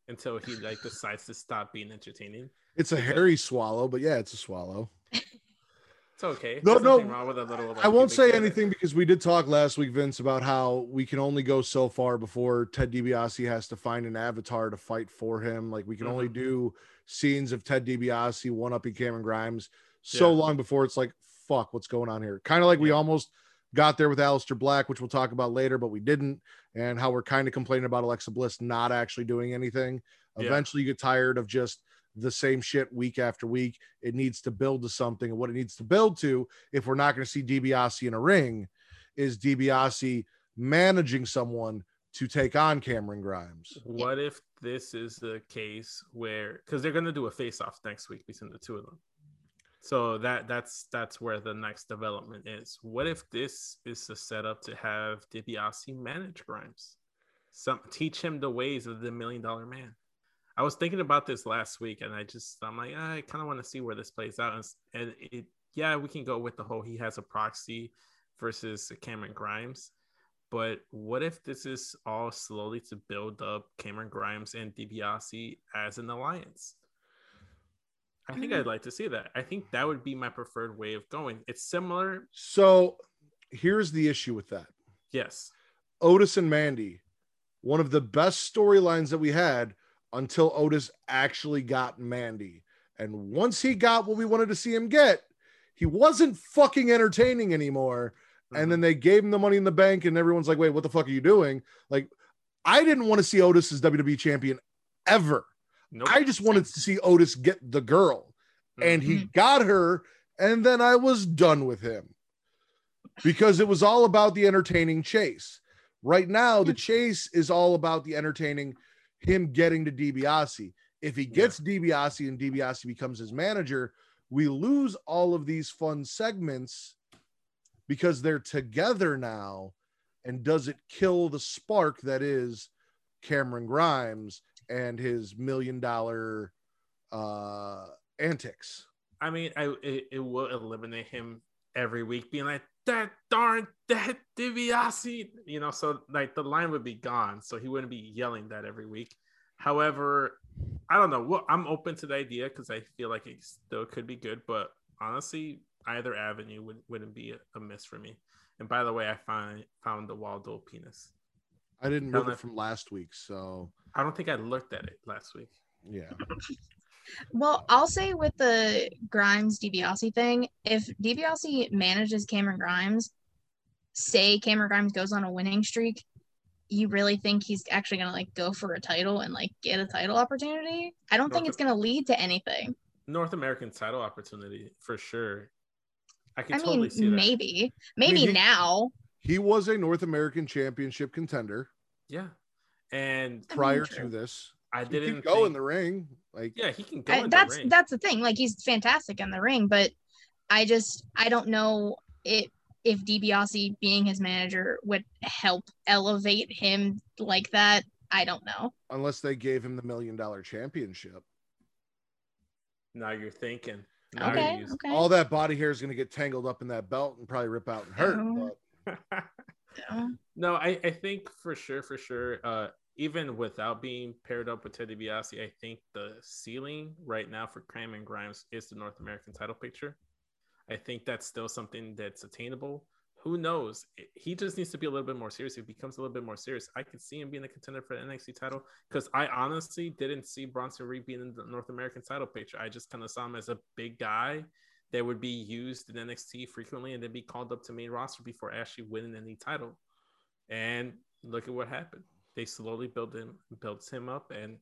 Until he like decides to stop being entertaining. It's a hairy swallow, but yeah, it's a swallow. It's okay. No, There's no. Wrong with a little, like, I won't say anything it. Because we did talk last week, Vince, about how we can only go so far before Ted DiBiase has to find an avatar to fight for him. Like we can mm-hmm. only do scenes of Ted DiBiase one-upping Cameron Grimes so yeah. long before it's like, fuck, what's going on here? Kind of like yeah. we almost got there with Aleister Black, which we'll talk about later, but we didn't, and how we're kind of complaining about Alexa Bliss not actually doing anything. Eventually, yeah. you get tired of just the same shit week after week. It needs to build to something, and what it needs to build to, if we're not going to see DiBiase in a ring, is DiBiase managing someone to take on Cameron Grimes. What if this is the case where, because they're going to do a face-off next week between the two of them. So that that's that's where the next development is. What if this is a setup to have DiBiase manage Grimes? Some teach him the ways of the Million Dollar Man. I was thinking about this last week, and I just I'm like I kind of want to see where this plays out. And, and it yeah, we can go with the whole he has a proxy versus Cameron Grimes. But what if this is all slowly to build up Cameron Grimes and DiBiase as an alliance? I think I'd like to see that. I think that would be my preferred way of going. It's similar. So here's the issue with that. Yes. Otis and Mandy, one of the best storylines that we had until Otis actually got Mandy. And once he got what we wanted to see him get, he wasn't fucking entertaining anymore. Mm-hmm. And then they gave him the Money in the Bank and everyone's like, wait, what the fuck are you doing? Like, I didn't want to see Otis as W W E champion ever. Nope. I just wanted to see Otis get the girl, and mm-hmm. he got her, and then I was done with him because it was all about the entertaining chase. Right now, the chase is all about the entertaining him getting to DiBiase. If he gets yeah. DiBiase and DiBiase becomes his manager, we lose all of these fun segments because they're together now, and does it kill the spark that is Cameron Grimes and his million dollar uh, antics? I mean, I it, it will eliminate him every week being like, that darn, that DiBiase, you know, so like the line would be gone. So he wouldn't be yelling that every week. However, I don't know. Well, I'm open to the idea because I feel like it still could be good, but honestly, either avenue would, wouldn't be a, a miss for me. And by the way, I find, found the Waldo penis. I didn't know that from last week, so I don't think I looked at it last week. Yeah. Well, I'll say with the Grimes DiBiase thing, if DiBiase manages Cameron Grimes, say Cameron Grimes goes on a winning streak, you really think he's actually gonna like go for a title and like get a title opportunity? I don't North think it's gonna lead to anything. North American title opportunity for sure. I can I totally mean, see that. Maybe, maybe I mean, now. He was a North American Championship contender. Yeah, and prior to this, I didn't he can go think... in the ring. Like, yeah, he can go. I, in that's the ring. That's the thing. Like, he's fantastic in the ring, but I just I don't know it if DiBiase being his manager would help elevate him like that. I don't know. Unless they gave him the Million Dollar Championship. Now you're thinking. Now okay, you're okay. All that body hair is going to get tangled up in that belt and probably rip out and hurt. Oh. But... no, I, I think for sure, for sure, uh, even without being paired up with Ted DiBiase, I think the ceiling right now for Cameron Grimes is the North American title picture. I think that's still something that's attainable. Who knows? He just needs to be a little bit more serious. If he becomes a little bit more serious, I could see him being a contender for the N X T title, because I honestly didn't see Bronson Reed being in the North American title picture. I just kind of saw him as a big guy that would be used in N X T frequently and then be called up to main roster before actually winning any title. And look at what happened. They slowly build him, builds him up, and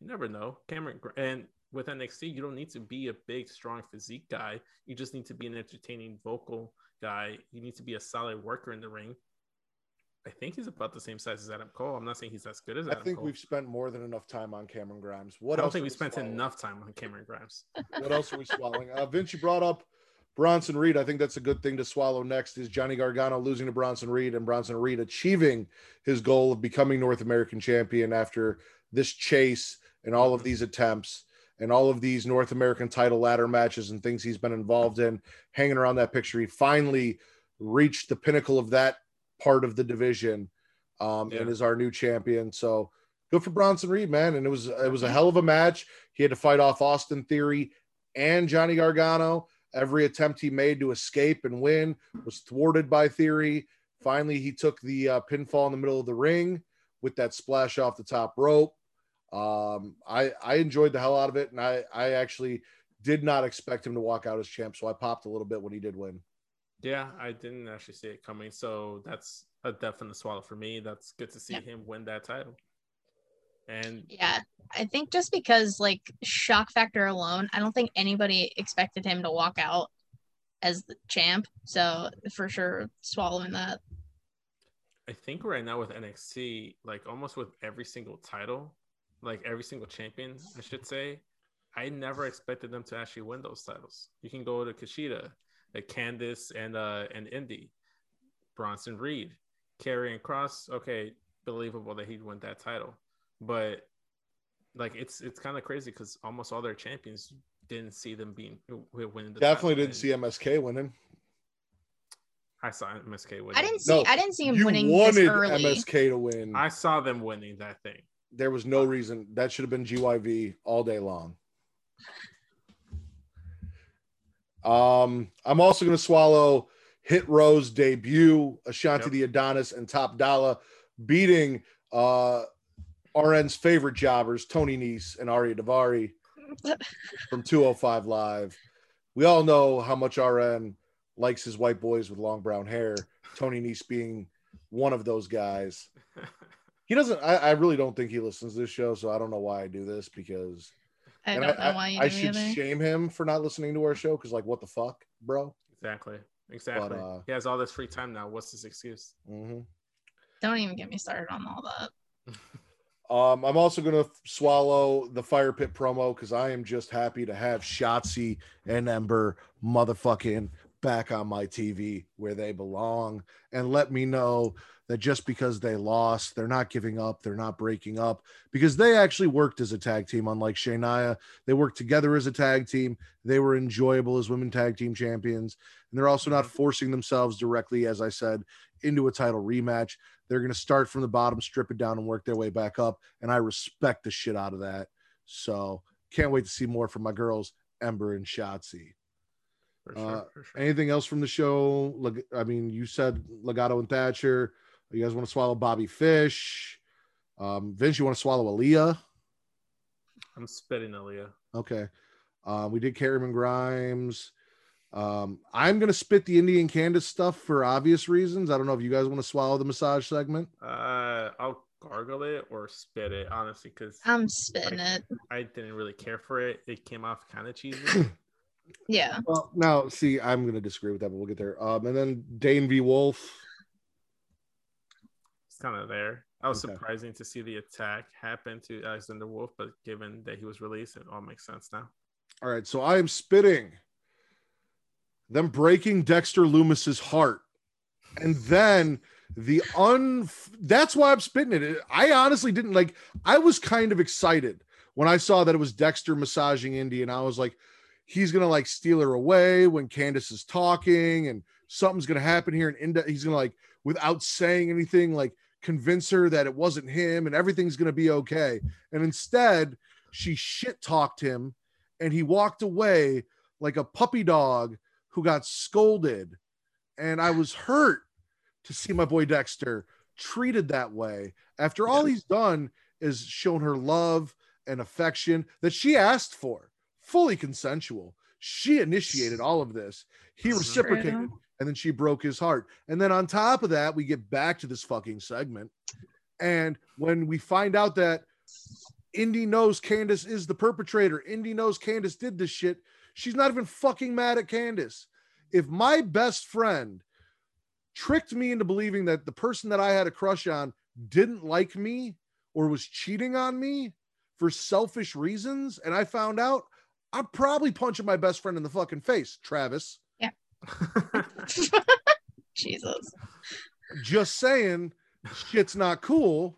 you never know. Cameron, and with N X T, you don't need to be a big, strong physique guy. You just need to be an entertaining vocal guy. You need to be a solid worker in the ring. I think he's about the same size as Adam Cole. I'm not saying he's as good as Adam Cole. I think Cole. We've spent more than enough time on Cameron Grimes. What I don't else think we spent swallowing? enough time on Cameron Grimes. What else are we swallowing? Uh, Vince, you brought up Bronson Reed. I think that's a good thing to swallow next is Johnny Gargano losing to Bronson Reed and Bronson Reed achieving his goal of becoming North American champion after this chase and all of these attempts and all of these North American title ladder matches and things he's been involved in, hanging around that picture. He finally reached the pinnacle of that part of the division, um, yeah. and is our new champion. So good for Bronson Reed, man. And it was it was a hell of a match. He had to fight off Austin Theory and Johnny Gargano. Every attempt he made to escape and win was thwarted by Theory. Finally, he took the uh, pinfall in the middle of the ring with that splash off the top rope. Um, I I enjoyed the hell out of it, and I I actually did not expect him to walk out as champ. So I popped a little bit when he did win. Yeah, I didn't actually see it coming, so that's a definite swallow for me. That's good to see yeah. him win that title. And yeah, I think just because, like, shock factor alone, I don't think anybody expected him to walk out as the champ, so for sure swallowing that. I think right now with N X T, like, almost with every single title, like every single champion, I should say, I never expected them to actually win those titles. You can go to Kushida, like Candice and uh and Indy, Bronson Reed, Karrion Kross. Okay, believable that he'd win that title, but like it's it's kind of crazy because almost all their champions didn't see them being winning. The Definitely didn't see M S K winning. I saw M S K winning. I didn't see. No, I didn't see him you winning. You wanted this early. M S K to win. I saw them winning that thing. There was no reason. That should have been G Y V all day long. Um, I'm also going to swallow Hit Row's debut, Ashanti yep. the Adonis, and Top Dollar beating uh, R N's favorite jobbers, Tony Nese and Aria Daivari from two oh five Live. We all know how much R N likes his white boys with long brown hair, Tony Nese being one of those guys. He doesn't, I, I really don't think he listens to this show, so I don't know why I do this because I don't I, know why you I, I should either. shame him for not listening to our show because, like, what the fuck, bro? Exactly. Exactly. But, uh, he has all this free time now. What's his excuse? Mm-hmm. Don't even get me started on all that. um, I'm also going to swallow the Fire Pit promo because I am just happy to have Shotzi and Ember motherfucking back on my T V where they belong. And let me know that just because they lost, they're not giving up, they're not breaking up, because they actually worked as a tag team, unlike Shania. They worked together as a tag team. They were enjoyable as women tag team champions, and they're also not forcing themselves directly, as I said, into a title rematch. They're going to start from the bottom, strip it down, and work their way back up, and I respect the shit out of that. So can't wait to see more from my girls, Ember and Shotzi. For sure, uh, for sure. Anything else from the show? Like, I mean, you said Legato and Thatcher. You guys want to swallow Bobby Fish? Um, Vince, you want to swallow Aaliyah? I'm spitting Aaliyah. Okay. Uh, we did Cameron Grimes. Um, I'm going to spit the Indian Candace stuff for obvious reasons. I don't know if you guys want to swallow the massage segment. Uh, I'll gargle it or spit it, honestly, because I'm spitting I, it. I didn't really care for it. It came off kind of cheesy. Yeah. Well, now, see, I'm going to disagree with that, but we'll get there. Um, and then Dane v. Wolf. Kind of there. I was okay. surprising to see the attack happen to Alexander Wolf, but given that he was released, it all makes sense now. All right, so I am spitting them breaking Dexter Loomis's heart, and then the un. That's why I'm spitting it. I honestly didn't like. I was kind of excited when I saw that it was Dexter massaging Indy, and I was like, he's gonna like steal her away when Candace is talking, and something's gonna happen here, and Indy, he's gonna like without saying anything like. Convince her that it wasn't him and everything's going to be okay. And instead, she shit talked him and he walked away like a puppy dog who got scolded. And I was hurt to see my boy Dexter treated that way after all he's done is shown her love and affection that she asked for, fully consensual. She initiated all of this. He reciprocated. And then she broke his heart. And then on top of that, we get back to this fucking segment. And when we find out that Indy knows Candace is the perpetrator, Indy knows Candace did this shit, she's not even fucking mad at Candace. If my best friend tricked me into believing that the person that I had a crush on didn't like me or was cheating on me for selfish reasons, and I found out, I'm probably punching my best friend in the fucking face, Travis. Jesus, just saying, shit's not cool.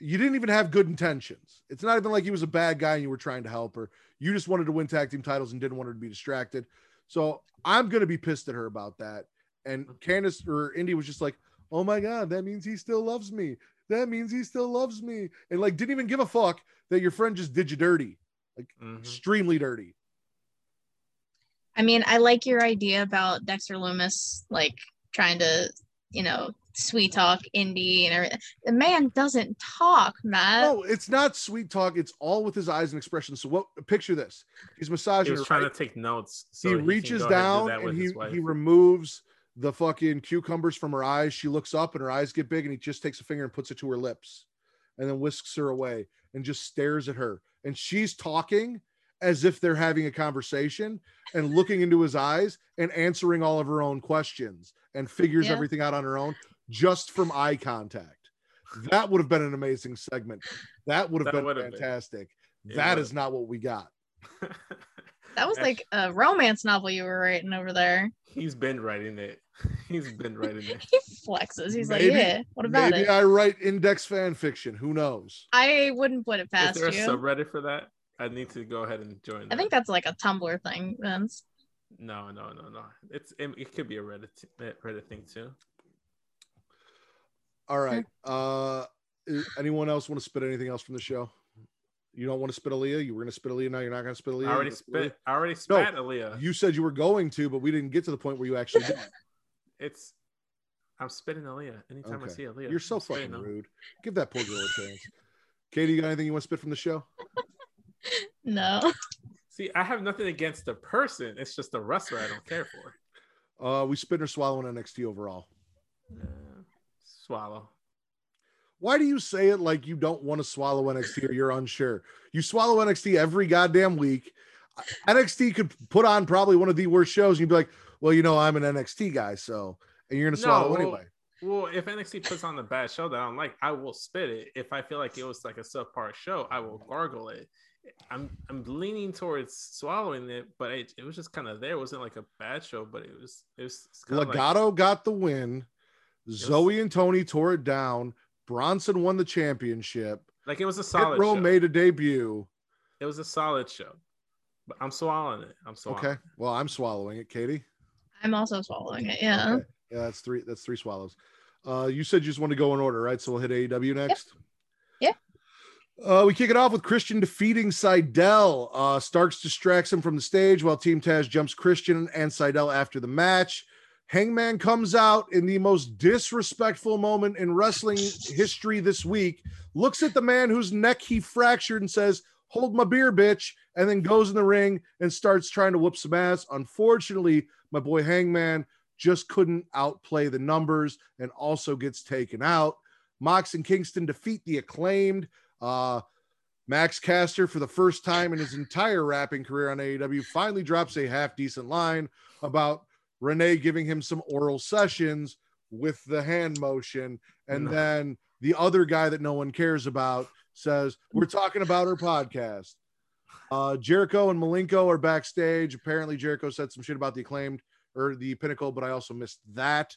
You didn't even have good intentions. It's not even like he was a bad guy and you were trying to help her. You just wanted to win tag team titles and didn't want her to be distracted. So I'm gonna be pissed at her about that. And Candace or Indy was just like, oh my god, that means he still loves me, that means he still loves me, and like didn't even give a fuck that your friend just did you dirty, like mm-hmm. extremely dirty. I mean, I like your idea about Dexter Loomis, like, trying to, you know, sweet talk Indy and everything. The man doesn't talk, Matt. No, it's not sweet talk. It's all with his eyes and expressions. So what? Picture this. He's massaging her. He's trying right? to take notes. So he, he reaches down and, do and he, he removes the fucking cucumbers from her eyes. She looks up and her eyes get big and he just takes a finger and puts it to her lips and then whisks her away and just stares at her. And she's talking as if they're having a conversation and looking into his eyes and answering all of her own questions and figures yeah. everything out on her own just from eye contact. That would have been an amazing segment. That would have that been fantastic. Been. That is not what we got. That was like a romance novel you were writing over there. He's been writing it. He's been writing it. He flexes. He's maybe, like, yeah, what about maybe it? Maybe I write index fan fiction. Who knows? I wouldn't put it past you. Is there a you. subreddit for that? I need to go ahead and join that. I think that's like a Tumblr thing, Vince. No, no, no, no. It's It, it could be a Reddit, Reddit thing, too. All right. Uh, anyone else want to spit anything else from the show? You don't want to spit Aaliyah? You were going to spit Aaliyah. Now you're not going to spit Aaliyah. I already spit, spit I already spat no, Aaliyah. You said you were going to, but we didn't get to the point where you actually did. It's, I'm spitting Aaliyah. Anytime okay. I see Aaliyah. You're so I'm fucking rude. Them. Give that poor girl a chance. Katie, you got anything you want to spit from the show? No. See, I have nothing against the person. It's just the wrestler I don't care for. Uh, we spit or swallow in N X T overall. Uh, swallow. Why do you say it like you don't want to swallow N X T or you're unsure? You swallow N X T every goddamn week. N X T could put on probably one of the worst shows. And you'd be like, well, you know, I'm an N X T guy, so, and you're going to swallow no, well, anyway. Well, if N X T puts on the bad show that I don't like, I will spit it. If I feel like it was like a subpar show, I will gargle it. I'm I'm leaning towards swallowing it, but it, it was just kind of there. It wasn't like a bad show, but it was. It was Legado like, got the win. Zoe was, and Tony tore it down. Bronson won the championship. Like it was a solid Hit Row show. Made a debut. It was a solid show. But I'm swallowing it. I'm swallowing Okay. It. Well, I'm swallowing it, Katie. I'm also swallowing it. Yeah. Okay. Yeah, that's three that's three swallows. Uh you said you just want to go in order, right? So we'll hit A E W next. Yeah. yeah. Uh we kick it off with Christian defeating Sydal. Uh Starks distracts him from the stage while Team Taz jumps Christian and Sydal after the match. Hangman comes out in the most disrespectful moment in wrestling history this week, looks at the man whose neck he fractured and says, hold my beer, bitch, and then goes in the ring and starts trying to whoop some ass. Unfortunately, my boy Hangman just couldn't outplay the numbers and also gets taken out. Mox and Kingston defeat the Acclaimed. Uh, Max Caster, for the first time in his entire rapping career on A E W, finally drops a half-decent line about Renee giving him some oral sessions with the hand motion. And no. then the other guy that no one cares about says, we're talking about her podcast. Uh, Jericho and Malenko are backstage. Apparently Jericho said some shit about the Acclaimed or the Pinnacle, but I also missed that.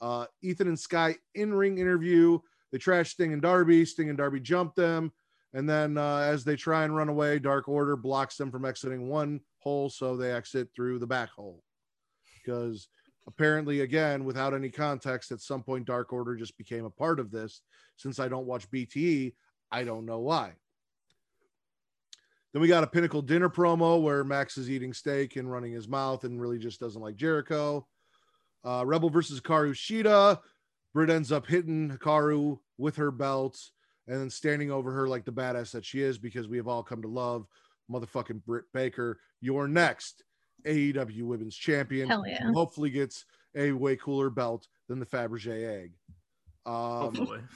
Uh, Ethan and Sky in-ring interview. They trash Sting and Darby. Sting and Darby jump them. And then uh, as they try and run away, Dark Order blocks them from exiting one hole. So they exit through the back hole. Because apparently, again, without any context, at some point, Dark Order just became a part of this. Since I don't watch B T E, I don't know why. Then we got a Pinnacle dinner promo where Max is eating steak and running his mouth and really just doesn't like Jericho. Uh, Rebel versus Hikaru Shida. Britt ends up hitting Hikaru with her belt and then standing over her like the badass that she is, because we have all come to love motherfucking Britt Baker. You're next A E W Women's Champion. Hell yeah. And hopefully gets a way cooler belt than the Fabergé egg. Um,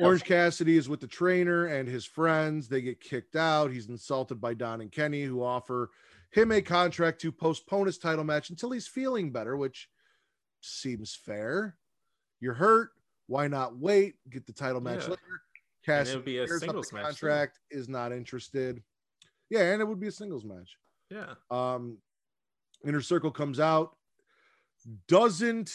Orange Cassidy is with the trainer and his friends. They get kicked out. He's insulted by Don and Kenny, who offer him a contract to postpone his title match until he's feeling better, which seems fair. You're hurt. Why not wait? Get the title match yeah. later. Cassidy be a singles match contract too. Is not interested. Yeah, and it would be a singles match. Yeah. Um, Inner Circle comes out, doesn't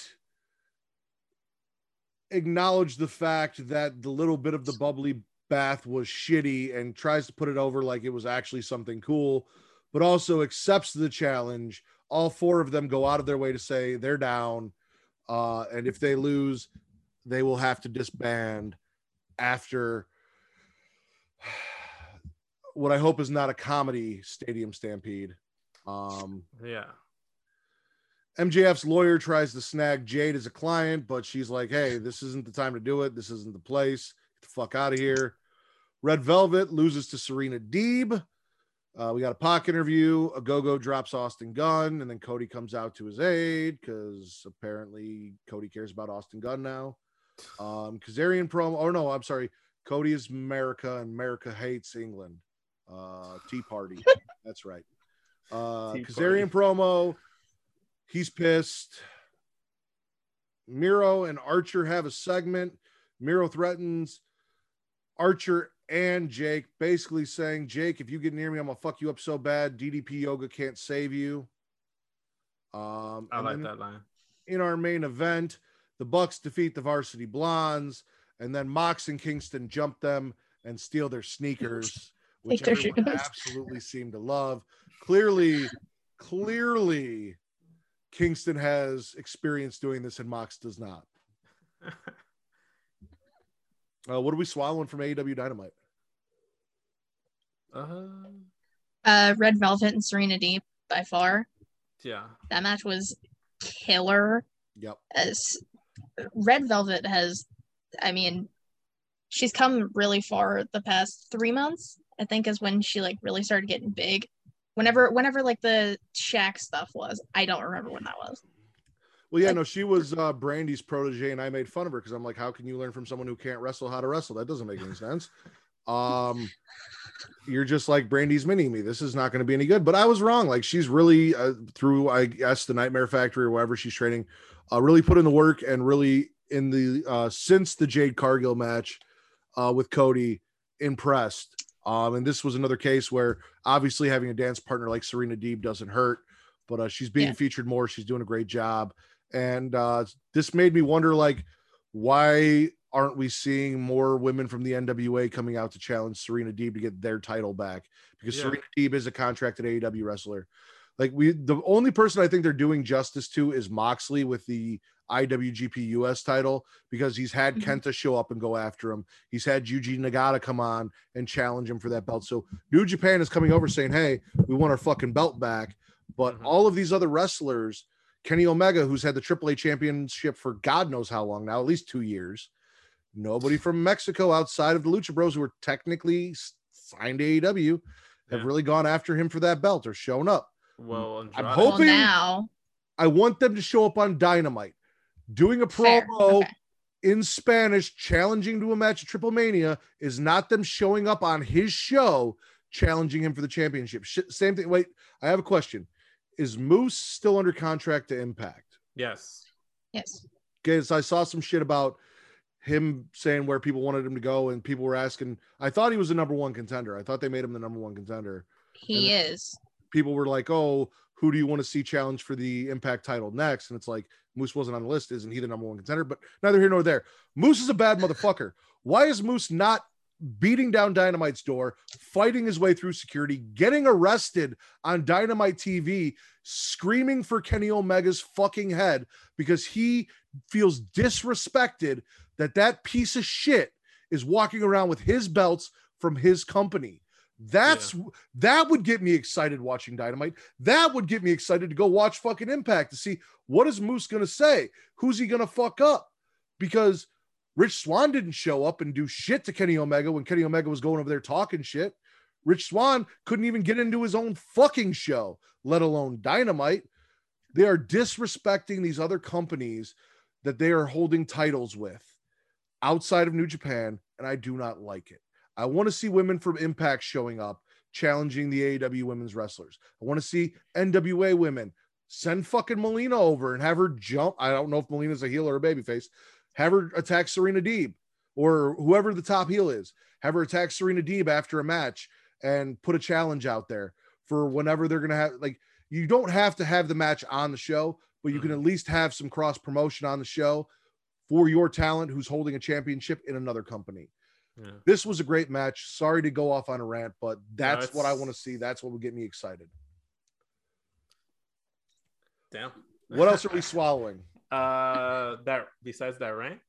acknowledge the fact that the little bit of the bubbly bath was shitty and tries to put it over like it was actually something cool, but also accepts the challenge. All four of them go out of their way to say they're down, uh, and if they lose, they will have to disband after what I hope is not a comedy stadium stampede. Um, yeah. M J F's lawyer tries to snag Jade as a client, but she's like, hey, this isn't the time to do it. This isn't the place. Get the fuck out of here. Red Velvet loses to Serena Deeb. Uh, we got a Pac interview. A go-go drops Austin Gunn, and then Cody comes out to his aid because apparently Cody cares about Austin Gunn now. Um, Kazarian promo. Oh, no, I'm sorry. Cody is America, and America hates England. Uh, Tea Party. That's right. Uh, Kazarian promo. He's pissed. Miro and Archer have a segment. Miro threatens Archer and Jake, basically saying, Jake, if you get near me, I'm going to fuck you up so bad. D D P Yoga can't save you. Um, I like that line. In our main event, the Bucks defeat the Varsity Blondes, and then Mox and Kingston jump them and steal their sneakers, which everyone absolutely seemed to love. Clearly, clearly, Kingston has experience doing this and Mox does not. Uh, what are we swallowing from A E W Dynamite? Uh, uh, Red Velvet and Serena Deep by far. Yeah. That match was killer. Yep. As Red Velvet has, I mean, she's come really far the past three months, I think, is when she like really started getting big. Whenever, whenever like the Shaq stuff was, I don't remember when that was. Well, yeah, no, she was uh, Brandy's protege, and I made fun of her because I'm like, how can you learn from someone who can't wrestle how to wrestle? That doesn't make any sense. Um, you're just like Brandy's mini-me. This is not going to be any good. But I was wrong. Like, she's really, uh, through, I guess, the Nightmare Factory or wherever she's training, uh, really put in the work and really in the, uh, since the Jade Cargill match uh, with Cody, impressed. Um, and this was another case where obviously having a dance partner like Serena Deeb doesn't hurt, but uh, she's being yeah. featured more. She's doing a great job. And uh, this made me wonder, like, why aren't we seeing more women from the N W A coming out to challenge Serena Deeb to get their title back? Because yeah. Serena Deeb is a contracted A E W wrestler. Like, we, the only person I think they're doing justice to is Moxley with the I W G P U S title, because he's had mm-hmm. Kenta show up and go after him. He's had Yuji Nagata come on and challenge him for that belt. So New Japan is coming over saying, hey, we want our fucking belt back. But mm-hmm. all of these other wrestlers, Kenny Omega, who's had the triple A championship for God knows how long now, at least two years. Nobody from Mexico outside of the Lucha Bros, who were technically signed to A E W, yeah. have really gone after him for that belt or shown up. Well, I'm hoping well, now. I want them to show up on Dynamite, doing a promo okay. in Spanish, challenging to a match at Triple Mania, is not them showing up on his show, challenging him for the championship. Sh- same thing. Wait, I have a question. Is Moose still under contract to Impact? Yes. Yes. Okay, so I saw some shit about him saying where people wanted him to go, and people were asking. I thought he was the number one contender. I thought they made him the number one contender. He is. People were like, oh, who do you want to see challenge for the Impact title next? And it's like, Moose wasn't on the list. Isn't he the number one contender? But neither here nor there. Moose is a bad motherfucker. Why is Moose not beating down Dynamite's door, fighting his way through security, getting arrested on Dynamite T V, screaming for Kenny Omega's fucking head because he feels disrespected that that piece of shit is walking around with his belts from his company? That's yeah. that would get me excited watching Dynamite. That would get me excited to go watch fucking Impact to see, what is Moose going to say? Who's he going to fuck up? Because Rich Swann didn't show up and do shit to Kenny Omega when Kenny Omega was going over there talking shit. Rich Swann couldn't even get into his own fucking show, let alone Dynamite. They are disrespecting these other companies that they are holding titles with outside of New Japan, and I do not like it. I want to see women from Impact showing up, challenging the A E W women's wrestlers. I want to see N W A women. Send fucking Melina over and have her jump. I don't know if Melina's a heel or a babyface. Have her attack Serena Deeb or whoever the top heel is. Have her attack Serena Deeb after a match and put a challenge out there for whenever they're going to have, like, you don't have to have the match on the show, but you can at least have some cross promotion on the show for your talent who's holding a championship in another company. Yeah. This was a great match. Sorry to go off on a rant, but that's no, what I want to see. That's what would get me excited. Damn. What else are we swallowing? Uh, that besides that rant,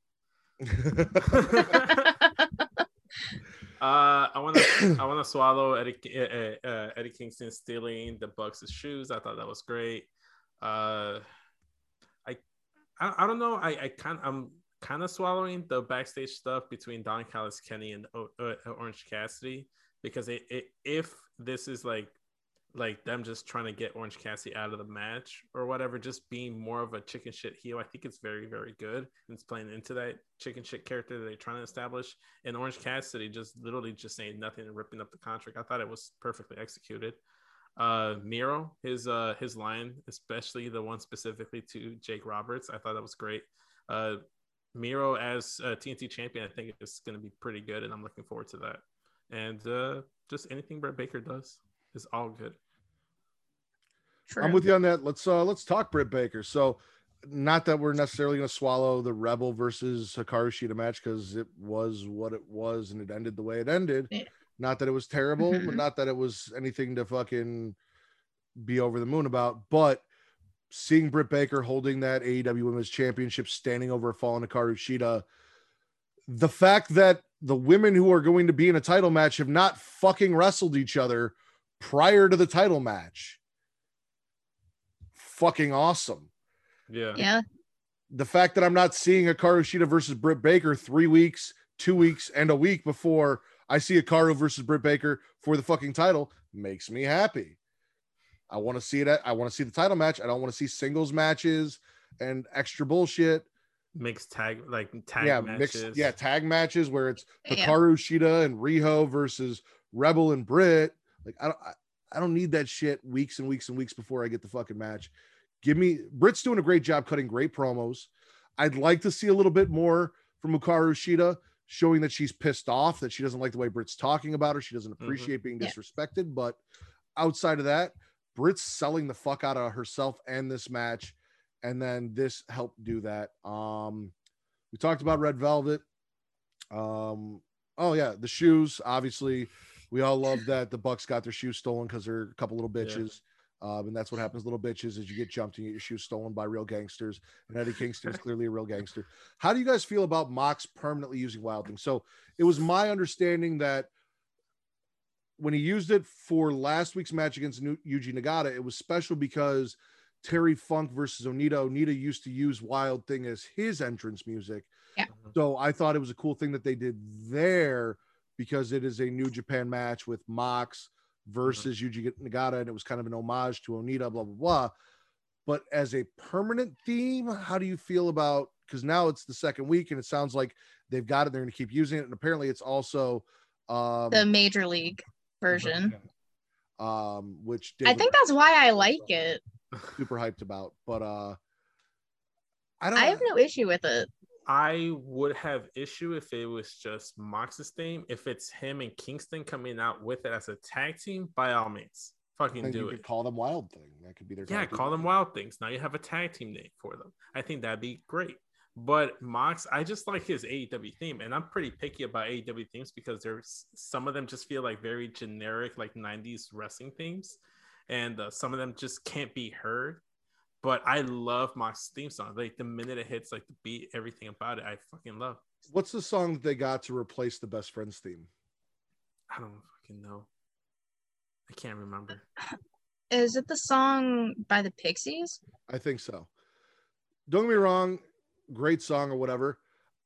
uh, I want to I want to swallow Eddie, uh, uh, Eddie Kingston stealing the Bucks' shoes. I thought that was great. Uh, I I, I don't know. I I kind I'm kind of swallowing the backstage stuff between Don Callis, Kenny, and o- o- Orange Cassidy, because it, it if this is like. like them just trying to get Orange Cassidy out of the match or whatever, just being more of a chicken shit heel. I think it's very, very good. And it's playing into that chicken shit character that they're trying to establish. And Orange Cassidy just literally just saying nothing and ripping up the contract. I thought it was perfectly executed. Uh, Miro, his uh, his line, especially the one specifically to Jake Roberts, I thought that was great. Uh, Miro as a T N T champion, I think it's going to be pretty good, and I'm looking forward to that. And uh, just anything Britt Baker does is all good. True. I'm with you on that. Let's uh, let's talk Britt Baker. So, not that we're necessarily going to swallow the Rebel versus Hikaru Shida match, because it was what it was and it ended the way it ended. Yeah. Not that it was terrible, mm-hmm. but not that it was anything to fucking be over the moon about. But seeing Britt Baker holding that A E W Women's Championship, standing over a fallen Hikaru Shida, the fact that the women who are going to be in a title match have not fucking wrestled each other prior to the title match. Fucking awesome. Yeah. Yeah. The fact that I'm not seeing Hikaru Shida versus Britt Baker three weeks, two weeks, and a week before I see Hikaru versus Britt Baker for the fucking title makes me happy. I want to see it. At, I want to see the title match. I don't want to see singles matches and extra bullshit. Mixed tag, like tag yeah, matches. Mixed, yeah, tag matches where it's Hikaru Shida and Riho versus Rebel and Britt. Like, I don't, I don't need that shit weeks and weeks and weeks before I get the fucking match. Give me Britt's doing a great job cutting great promos. I'd like to see a little bit more from Hikaru Shida, showing that she's pissed off, that she doesn't like the way Britt's talking about her. She doesn't appreciate mm-hmm. being disrespected. Yeah. But outside of that, Britt's selling the fuck out of herself and this match. And then this helped do that. Um, we talked about Red Velvet. Um, oh, yeah. The shoes. Obviously, we all love that the Bucks got their shoes stolen because they're a couple little bitches. Yeah. Um, and that's what happens, little bitches, is you get jumped and you get your shoes stolen by real gangsters. And Eddie Kingston is clearly a real gangster. How do you guys feel about Mox permanently using Wild Thing? So it was my understanding that when he used it for last week's match against New- Yuji Nagata, it was special because Terry Funk versus Onita. Onita used to use Wild Thing as his entrance music. Yeah. So I thought it was a cool thing that they did there because it is a New Japan match with Mox versus mm-hmm. Yuji Nagata, and it was kind of an homage to Onita, blah, blah, blah. But as a permanent theme, how do you feel about, because now it's the second week and it sounds like they've got it, they're going to keep using it, and apparently it's also um, the Major League version, um, which David I think that's why I like it. Super hyped about, but uh, I don't. I have no issue with it. I would have issue if it was just Mox's theme. If it's him and Kingston coming out with it as a tag team, by all means, fucking do you it. Could call them Wild Thing. That could be their yeah. Call them Wild Things. Now you have a tag team name for them. I think that'd be great. But Mox, I just like his A E W theme, and I'm pretty picky about A E W themes because there's some of them just feel like very generic, like nineties wrestling themes, and uh, some of them just can't be heard. But I love Mox's theme song. Like, the minute it hits, like, the beat, everything about it, I fucking love. What's the song that they got to replace the Best Friends theme? I don't fucking know. I can't remember. Is it the song by the Pixies? I think so. Don't get me wrong. Great song or whatever.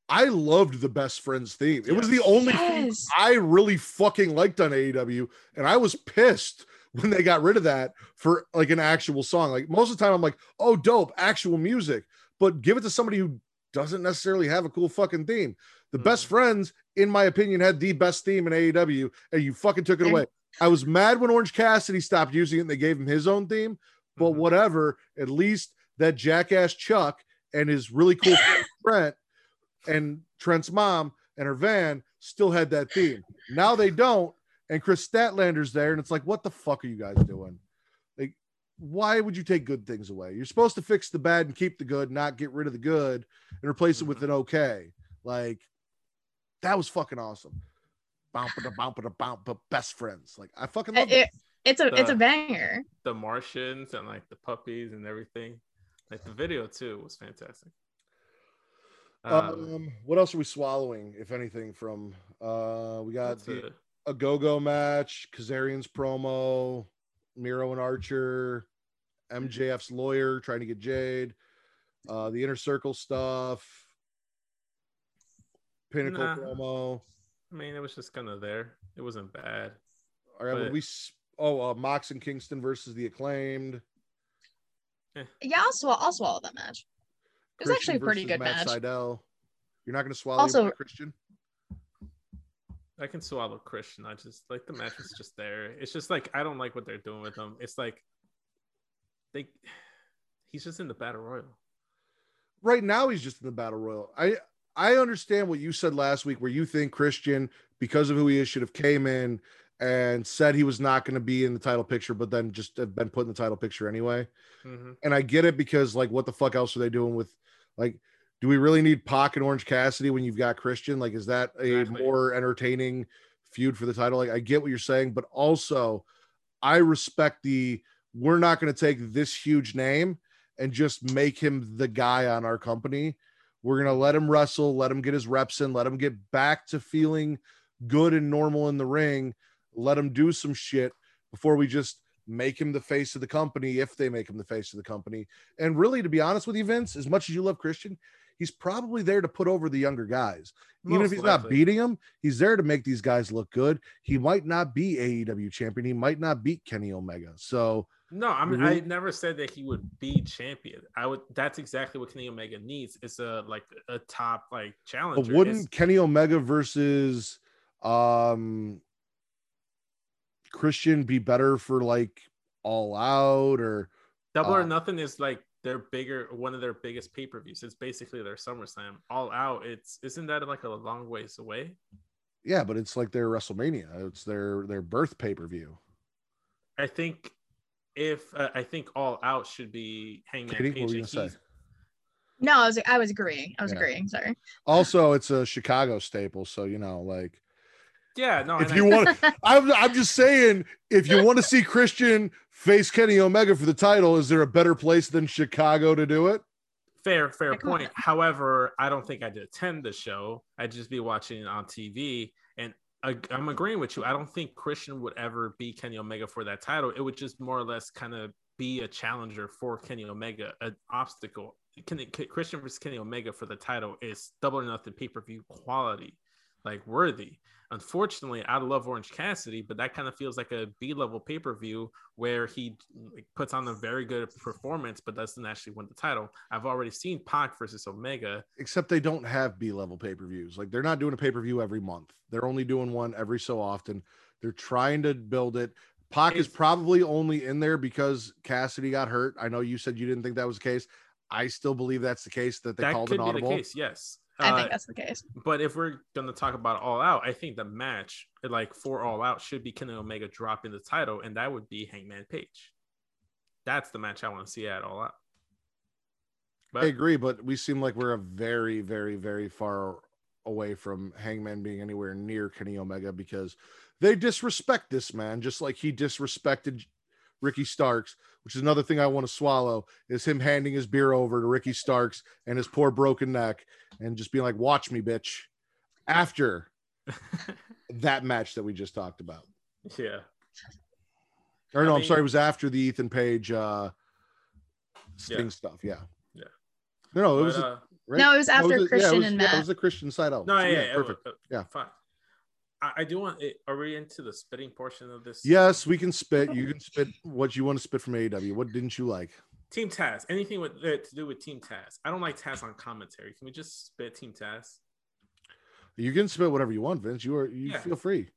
I loved the Best Friends theme. It yes. was the only yes. thing I really fucking liked on A E W. And I was pissed when they got rid of that for like an actual song. Like, most of the time I'm like, oh, dope, actual music, but give it to somebody who doesn't necessarily have a cool fucking theme. The mm-hmm. Best Friends, in my opinion, had the best theme in A E W, and you fucking took it away. I was mad when Orange Cassidy stopped using it and they gave him his own theme, but mm-hmm. whatever, at least that jackass Chuck and his really cool friend Trent and Trent's mom and her van still had that theme. Now they don't. And Chris Statlander's there, and it's like, what the fuck are you guys doing? Like, why would you take good things away? You're supposed to fix the bad and keep the good, not get rid of the good and replace it with an okay. Like, that was fucking awesome. Bump-a-da-bump-a-da-bump, Best Friends. Like, I fucking love it. it. It's a the, it's a banger. The Martians and like the puppies and everything. Like, the video too was fantastic. Um, um what else are we swallowing, if anything, from uh we got the a go-go match, Kazarian's promo, Miro and Archer, M J F's lawyer trying to get Jade, uh, the Inner Circle stuff, Pinnacle nah. promo. I mean, it was just kind of there. It wasn't bad. All right, but... well, we oh uh, Mox and Kingston versus the Acclaimed. Eh. Yeah, I'll swallow. I'll swallow that match. It was Christian actually a pretty good Matt match. Sydal. You're not going to swallow also... Christian. I can swallow Christian. I just like the match was just there. It's just like, I don't like what they're doing with him. It's like they he's just in the battle royal. Right now he's just in the battle royal. I I understand what you said last week, where you think Christian, because of who he is, should have came in and said he was not going to be in the title picture, but then just have been put in the title picture anyway. Mm-hmm. And I get it, because like, what the fuck else are they doing with, like, do we really need Pac and Orange Cassidy when you've got Christian? Like, is that a exactly. more entertaining feud for the title? Like, I get what you're saying, but also I respect the, we're not going to take this huge name and just make him the guy on our company. We're going to let him wrestle, let him get his reps in, let him get back to feeling good and normal in the ring. Let him do some shit before we just make him the face of the company, if they make him the face of the company. And really, to be honest with you, Vince, as much as you love Christian, he's probably there to put over the younger guys. Even Most if he's likely. not beating them, he's there to make these guys look good. He might not be A E W champion. He might not beat Kenny Omega. So no, I mean, really- I never said that he would be champion. I would. That's exactly what Kenny Omega needs. It's a like a top like challenger. But wouldn't it's- Kenny Omega versus um, Christian be better for like All Out or Double uh, or Nothing? Is like their bigger one of their biggest pay-per-views. It's basically their SummerSlam. All Out, it's isn't that like a long ways away? Yeah, but it's like their WrestleMania. It's their their birth pay-per-view. I think if uh, I think All Out should be Hangman Katie, Page. What were you gonna say? No, I was I was agreeing. I was yeah. agreeing. Sorry. Also, it's a Chicago staple, so you know, like. Yeah, no. If you I- want, I'm, I'm just saying, if you want to see Christian face Kenny Omega for the title, is there a better place than Chicago to do it? Fair, fair point. However, I don't think I'd attend the show. I'd just be watching it on T V. And I, I'm agreeing with you. I don't think Christian would ever be Kenny Omega for that title. It would just more or less kind of be a challenger for Kenny Omega, an obstacle. Kenny, Christian versus Kenny Omega for the title is Double or Nothing pay-per-view quality, like worthy. Unfortunately, I love Orange Cassidy, but that kind of feels like a B-level pay-per-view where he puts on a very good performance but doesn't actually win the title. I've already seen Pac versus Omega. Except they don't have B-level pay-per-views. Like, they're not doing a pay-per-view every month. They're only doing one every so often. They're trying to build it. Pac it's- is probably only in there because Cassidy got hurt. I know you said you didn't think that was the case. I still believe that's the case, that they that called an audible. That could be the case, yes. I uh, think that's the case. But if we're going to talk about All Out, I think the match, like for All Out, should be Kenny Omega dropping the title, and that would be Hangman Page. That's the match I want to see at All Out. But, I agree, but we seem like we're a very, very, very far away from Hangman being anywhere near Kenny Omega, because they disrespect this man, just like he disrespected Ricky Starks, which is another thing I want to swallow, is him handing his beer over to Ricky Starks and his poor broken neck and just being like, watch me, bitch, after that match that we just talked about. Yeah. Or no, I mean, I'm sorry. It was after the Ethan Page uh, Sting yeah. stuff. Yeah. Yeah. No, no, it was. But, uh, right? No, it was after no, it was, Christian yeah, was, and yeah, Matt. It was the Christian side out. No, so, yeah, yeah, perfect. It, it, yeah. Fine. I do want it. Are we into the spitting portion of this? Yes, we can spit. You can spit what you want to spit from A E W. What didn't you like? Team Taz. Anything with uh, to do with Team Taz. I don't like Taz on commentary. Can we just spit Team Taz? You can spit whatever you want, Vince. You are you yeah. feel free.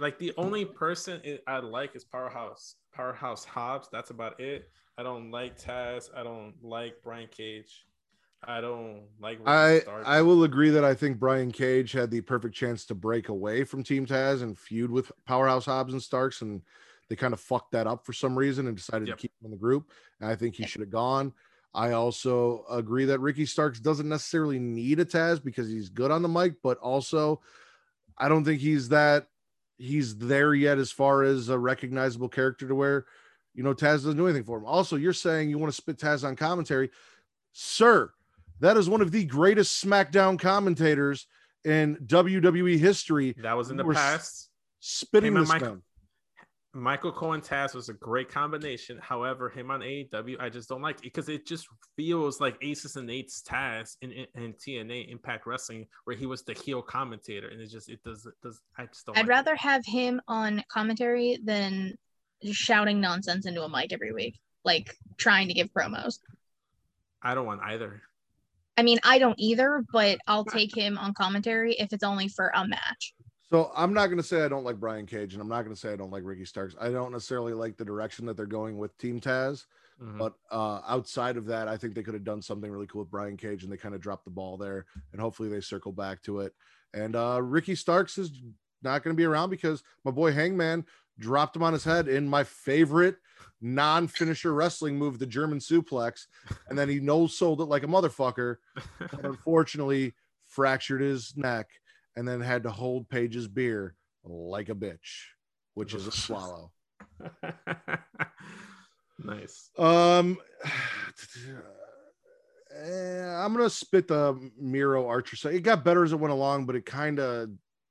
Like, the only person I like is Powerhouse Powerhouse Hobbs. That's about it. I don't like Taz. I don't like Brian Cage. I don't like. I I will agree that I think Brian Cage had the perfect chance to break away from Team Taz and feud with Powerhouse Hobbs and Starks, and they kind of fucked that up for some reason and decided yep. to keep him in the group. And I think he should have gone. I also agree that Ricky Starks doesn't necessarily need a Taz because he's good on the mic, but also I don't think he's that he's there yet as far as a recognizable character to where, you know, Taz doesn't do anything for him. Also, you're saying you want to spit Taz on commentary, sir. That is one of the greatest SmackDown commentators in W W E history. That was in the We're past. Spitting this Michael, Michael Cole and Taz was a great combination. However, him on A E W, I just don't like it because it just feels like Aces and Eights Taz in, in, in T N A Impact Wrestling, where he was the heel commentator, and it just it does it does I just don't. I'd like rather it. have him on commentary than just shouting nonsense into a mic every week, like trying to give promos. I don't want either. I mean, I don't either, but I'll take him on commentary if it's only for a match. So I'm not going to say I don't like Brian Cage, and I'm not going to say I don't like Ricky Starks. I don't necessarily like the direction that they're going with Team Taz. Mm-hmm. But uh, outside of that, I think they could have done something really cool with Brian Cage, and they kind of dropped the ball there. And hopefully they circle back to it. And uh, Ricky Starks is not going to be around because my boy Hangman dropped him on his head in my favorite non-finisher wrestling move, the German suplex. And then he no-sold it like a motherfucker. And unfortunately, fractured his neck and then had to hold Paige's beer like a bitch, which is a swallow. Nice. Um, I'm going to spit the Miro Archer. So it got better as it went along, but it kind of,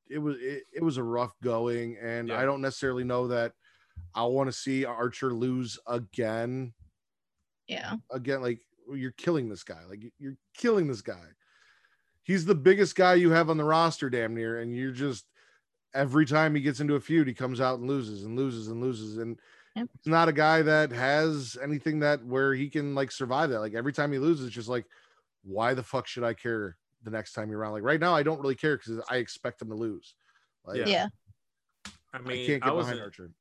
it was, it, it was a rough going. And yeah. I don't necessarily know that I want to see Archer lose again. Yeah. Again, like you're killing this guy. Like you're killing this guy. He's the biggest guy you have on the roster, damn near. And you're just, every time he gets into a feud, he comes out and loses and loses and loses. And yep. He's not a guy that has anything that where he can like survive that. Like every time he loses, it's just like, why the fuck should I care the next time you're around? Like right now, I don't really care because I expect him to lose. Like, yeah. yeah. I mean, I can't get I behind Archer.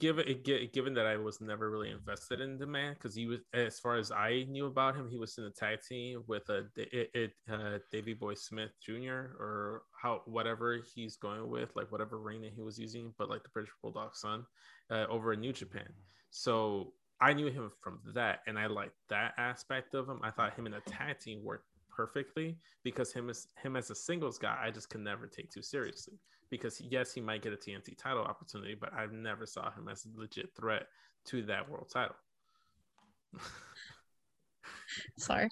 Given given that I was never really invested in the man, because he was, as far as I knew about him, he was in a tag team with a it, it uh, Davey Boy Smith Junior or how whatever he's going with, like whatever reign that he was using, but like the British Bulldog Son uh, over in New Japan. So I knew him from that, and I liked that aspect of him. I thought him in a tag team worked perfectly because him as him as a singles guy, I just could never take too seriously. Because yes, he might get a T N T title opportunity, but I've never saw him as a legit threat to that world title. Sorry,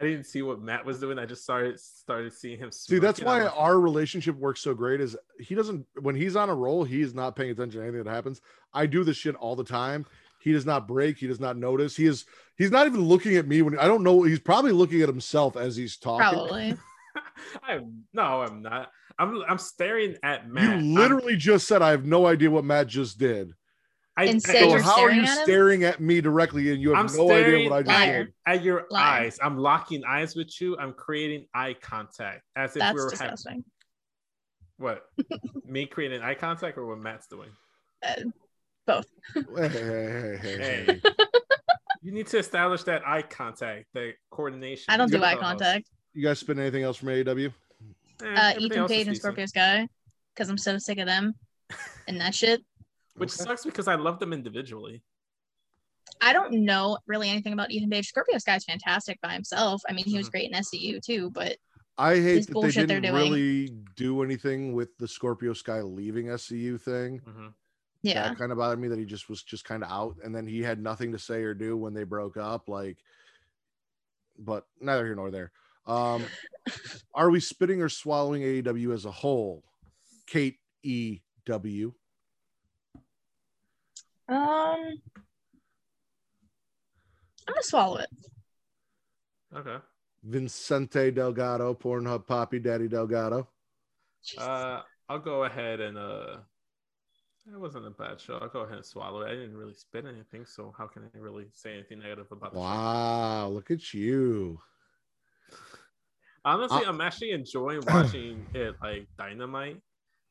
I didn't see what Matt was doing. I just started started seeing him. See, that's why out. Our relationship works so great. Is he doesn't when he's on a roll, he is not paying attention to anything that happens. I do this shit all the time. He does not break. He does not notice. He is. He's not even looking at me when I don't know. He's probably looking at himself as he's talking. Probably. I'm no, I'm not. I'm I'm staring at Matt. You literally I'm, just said I have no idea what Matt just did. I so how are you at staring at me directly and you have I'm no idea what I just did? At your liar. Eyes. I'm locking eyes with you. I'm creating eye contact as if That's we were disgusting. Having what? Me creating eye contact or what Matt's doing? Uh, both. Hey, hey, hey, hey. You need to establish that eye contact, the coordination. I don't do eye those. Contact. You guys spend anything else from A E W? Uh, Ethan Page and Scorpio Sky, because I'm so sick of them and that shit. Which okay. sucks because I love them individually. I don't know really anything about Ethan Page. Scorpio Sky's fantastic by himself. I mean, he was great in S C U too, but I hate that they didn't really do anything with the Scorpio Sky leaving S C U thing. Mm-hmm. Yeah, that kind of bothered me that he just was just kind of out, and then he had nothing to say or do when they broke up. Like, but neither here nor there. Um, are we spitting or swallowing A E W as a whole? Kate E W. Um, I'm gonna swallow it. Okay. Vincente Delgado, Pornhub Poppy, Daddy Delgado. Uh, I'll go ahead and uh, that wasn't a bad show. I'll go ahead and swallow it. I didn't really spit anything, so how can I really say anything negative about the show? Wow, look at you. Honestly, uh, I'm actually enjoying watching it like Dynamite.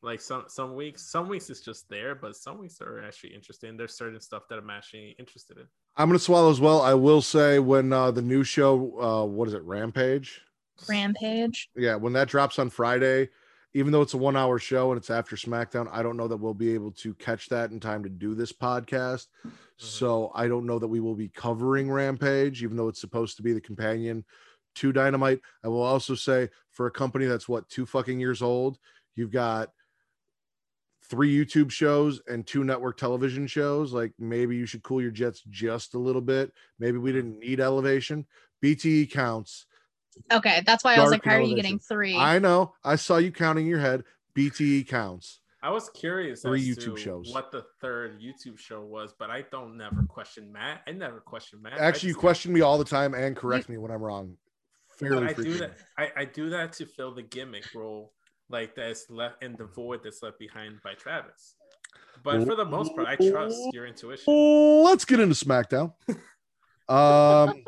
Like some some weeks, some weeks it's just there, but some weeks are actually interesting. There's certain stuff that I'm actually interested in. I'm gonna swallow as well. I will say when uh, the new show, uh, what is it, Rampage? Rampage. Yeah, when that drops on Friday, even though it's a one-hour show and it's after SmackDown, I don't know that we'll be able to catch that in time to do this podcast. Mm-hmm. So I don't know that we will be covering Rampage, even though it's supposed to be the companion to Dynamite. I will also say for a company that's what two fucking years old, you've got three YouTube shows and two network television shows. Like maybe you should cool your jets just a little bit. Maybe we didn't need Elevation. B T E counts. Okay, that's why Dark I was like, how are you getting three? I know. I saw you counting your head. B T E counts. I was curious three as YouTube to shows. What the third YouTube show was, but I don't never question Matt. I never question Matt. Actually, you question me all the time and correct you, me when I'm wrong. I do that. I, I do that to fill the gimmick role, like that's left in the void that's left behind by Travis. But for the most part, I trust your intuition. Let's get into SmackDown. um,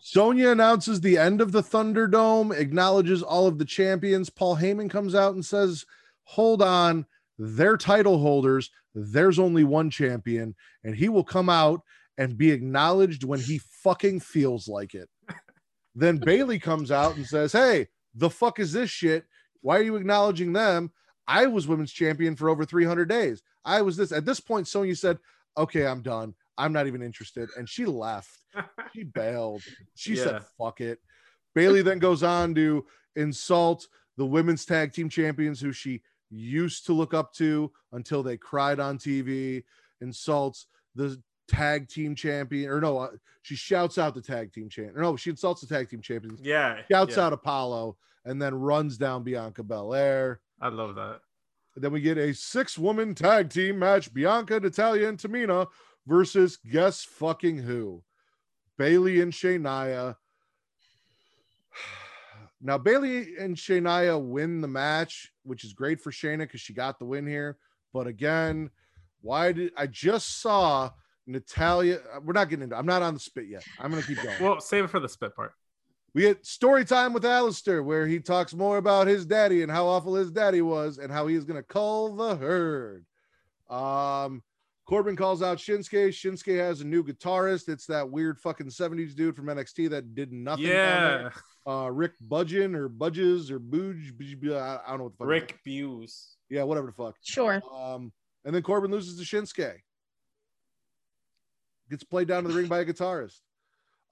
Sonya announces the end of the Thunderdome, acknowledges all of the champions. Paul Heyman comes out and says, "Hold on, they're title holders. There's only one champion, and he will come out and be acknowledged when he fucking feels like it. Then Bailey comes out and says, hey, the fuck is this shit? Why are you acknowledging them? I was women's champion for over three hundred days. I was this. At this point, Sonya said, okay, I'm done. I'm not even interested. And she left. She bailed. She yeah. said, fuck it. Bailey then goes on to insult the women's tag team champions who she used to look up to until they cried on T V, insults the tag team champion, or no, uh, she shouts out the tag team champion. No, she insults the tag team champions. Yeah. Shouts yeah. out Apollo and then runs down Bianca Belair. I love that. Then we get a six-woman tag team match, Bianca, Natalya, and Tamina versus guess fucking who? Bayley and Shania. Now, Bayley and Shania win the match, which is great for Shayna because she got the win here. But again, why did I just saw Natalya? We're not getting into it. I'm not on the spit yet. I'm going to keep going. Well, save it for the spit part. We get story time with Alistair, where he talks more about his daddy and how awful his daddy was and how he is going to cull the herd. Um, Corbin calls out Shinsuke. Shinsuke has a new guitarist. It's that weird fucking seventies dude from N X T that did nothing. Yeah. Uh, Rick Budgeon or Budges or Booge. I don't know what the fuck. Rick Buse. Yeah, whatever the fuck. Sure. Um, and then Corbin loses to Shinsuke. Gets played down to the ring by a guitarist.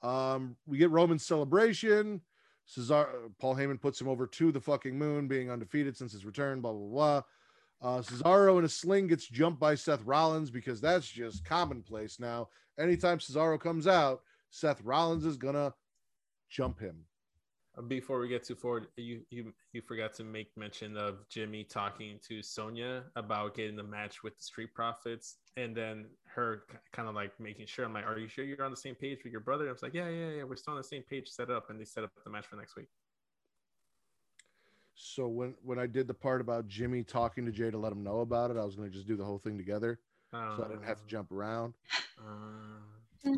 Um, we get Roman's celebration. Cesaro, Paul Heyman puts him over to the fucking moon, being undefeated since his return, blah, blah, blah. Uh, Cesaro in a sling gets jumped by Seth Rollins because that's just commonplace now. Anytime Cesaro comes out, Seth Rollins is going to jump him. Before we get too forward, you, you, you forgot to make mention of Jimmy talking to Sonya about getting the match with the Street Profits, and then her kind of like making sure, I'm like, are you sure you're on the same page with your brother? And I was like, yeah, yeah, yeah, we're still on the same page, set up, and they set up the match for next week. So when, when I did the part about Jimmy talking to Jay to let him know about it, I was going to just do the whole thing together, uh, so I didn't have to jump around. Uh,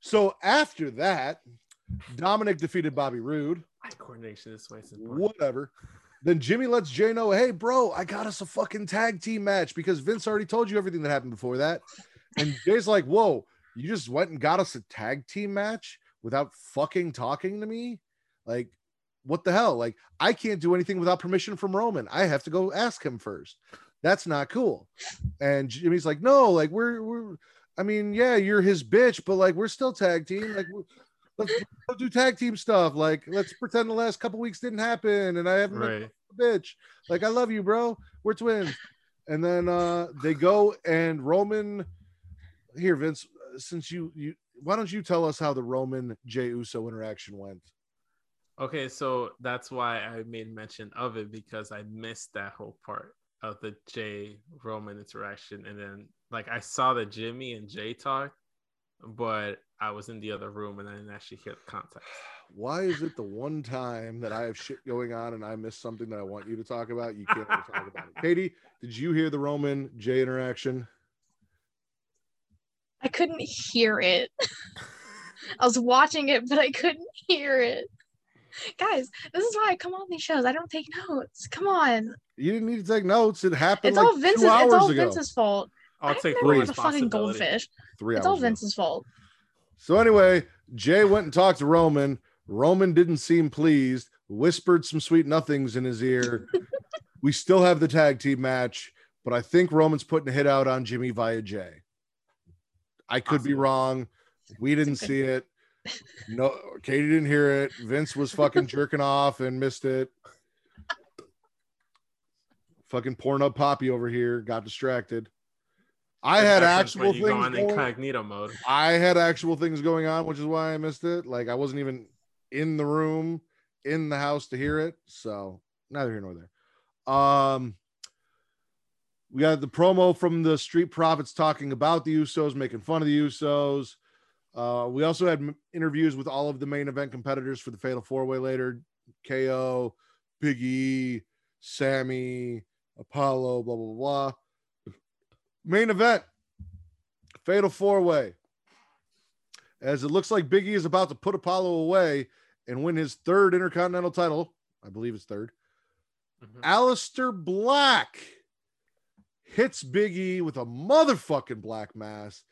so after that, Dominic defeated Bobby Roode. Eye coordination is why it's important. Whatever. Then Jimmy lets Jay know, hey, bro, I got us a fucking tag team match because Vince already told you everything that happened before that. And Jay's like, whoa, you just went and got us a tag team match without fucking talking to me? Like, what the hell? Like, I can't do anything without permission from Roman. I have to go ask him first. That's not cool. And Jimmy's like, no, like, we're, we're, I mean, yeah, you're his bitch, but like, we're still tag team. Like, we're, let's do tag team stuff. Like, let's pretend the last couple weeks didn't happen and I haven't right. been a bitch. Like, I love you, bro. We're twins. And then uh, they go and Roman here, Vince, since you, you, why don't you tell us how the Roman Jey Uso interaction went? Okay. So that's why I made mention of it, because I missed that whole part of the Jey Roman interaction. And then like, I saw the Jimmy and Jay talk, but I was in the other room and I didn't actually hear the context. Why is it the one time that I have shit going on and I miss something that I want you to talk about? You can't talk about it. Katie, did you hear the Roman Jay interaction? I couldn't hear it. I was watching it, but I couldn't hear it. Guys, this is why I come on these shows. I don't take notes. Come on. You didn't need to take notes. It happened. It's like all Vince's, two hours it's all ago. Vince's fault. I'll I take three. It's a fucking goldfish. Three hours. It's all ago. Vince's fault. So anyway, Jay went and talked to Roman. Roman didn't seem pleased, whispered some sweet nothings in his ear. We still have the tag team match, but I think Roman's putting a hit out on Jimmy via Jay. I could awesome. be wrong. We didn't see it. No, Katie didn't hear it. Vince was fucking jerking off and missed it. Fucking Pornhub Poppy over here got distracted. I had actual things on incognito mode. I had actual things going on, which is why I missed it. Like, I wasn't even in the room, in the house to hear it. So neither here nor there. Um, we got the promo from the Street Profits talking about the Usos, making fun of the Usos. Uh, we also had m- interviews with all of the main event competitors for the Fatal Four Way later: K O, Big E, Sammy, Apollo, blah blah blah. Main event, Fatal Four-Way. As it looks like Big E is about to put Apollo away and win his third Intercontinental title. I believe it's third. Mm-hmm. Alistair Black hits Big E with a motherfucking black mass,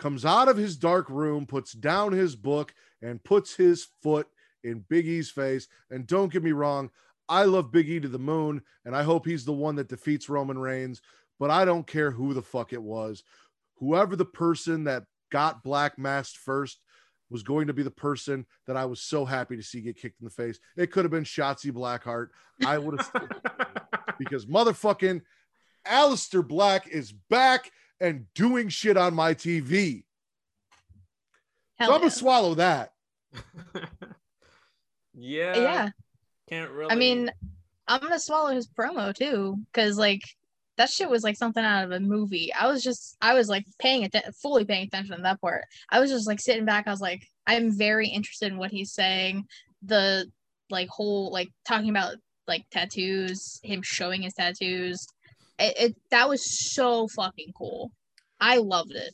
comes out of his dark room, puts down his book, and puts his foot in Big E's face. And don't get me wrong, I love Big E to the moon, and I hope he's the one that defeats Roman Reigns, but I don't care who the fuck it was. Whoever the person that got black masked first was going to be the person that I was so happy to see get kicked in the face. It could have been Shotzi Blackheart. I would have because motherfucking Aleister Black is back and doing shit on my T V. Hell so I'm going to swallow that. yeah. Yeah. Can't really. I mean, I'm going to swallow his promo too. Cause like, that shit was like something out of a movie. I was just, I was like paying attention, fully paying attention to that part. I was just like sitting back. I was like, I'm very interested in what he's saying. The like whole, like talking about like tattoos, him showing his tattoos. It, it that was so fucking cool. I loved it.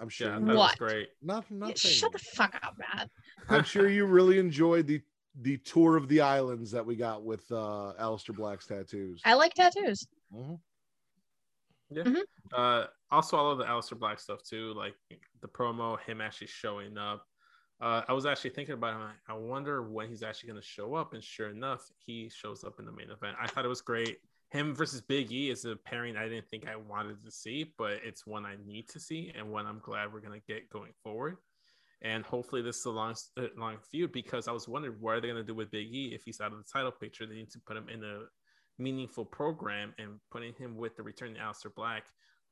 I'm sure yeah, that what? was great. Nothing. nothing. Shut the fuck up, Matt. I'm sure you really enjoyed the the tour of the islands that we got with uh, Aleister Black's tattoos. I like tattoos. Mm-hmm. Yeah, mm-hmm. uh, I'll swallow the Aleister Black stuff too, like the promo, him actually showing up. Uh, I was actually thinking about him. I wonder when he's actually going to show up, and sure enough, he shows up in the main event. I thought it was great. Him versus Big E is a pairing I didn't think I wanted to see, but it's one I need to see and one I'm glad we're going to get going forward. And hopefully this is a long, long feud, because I was wondering what are they going to do with Big E if he's out of the title picture. They need to put him in a meaningful program, and putting him with the return to Aleister Black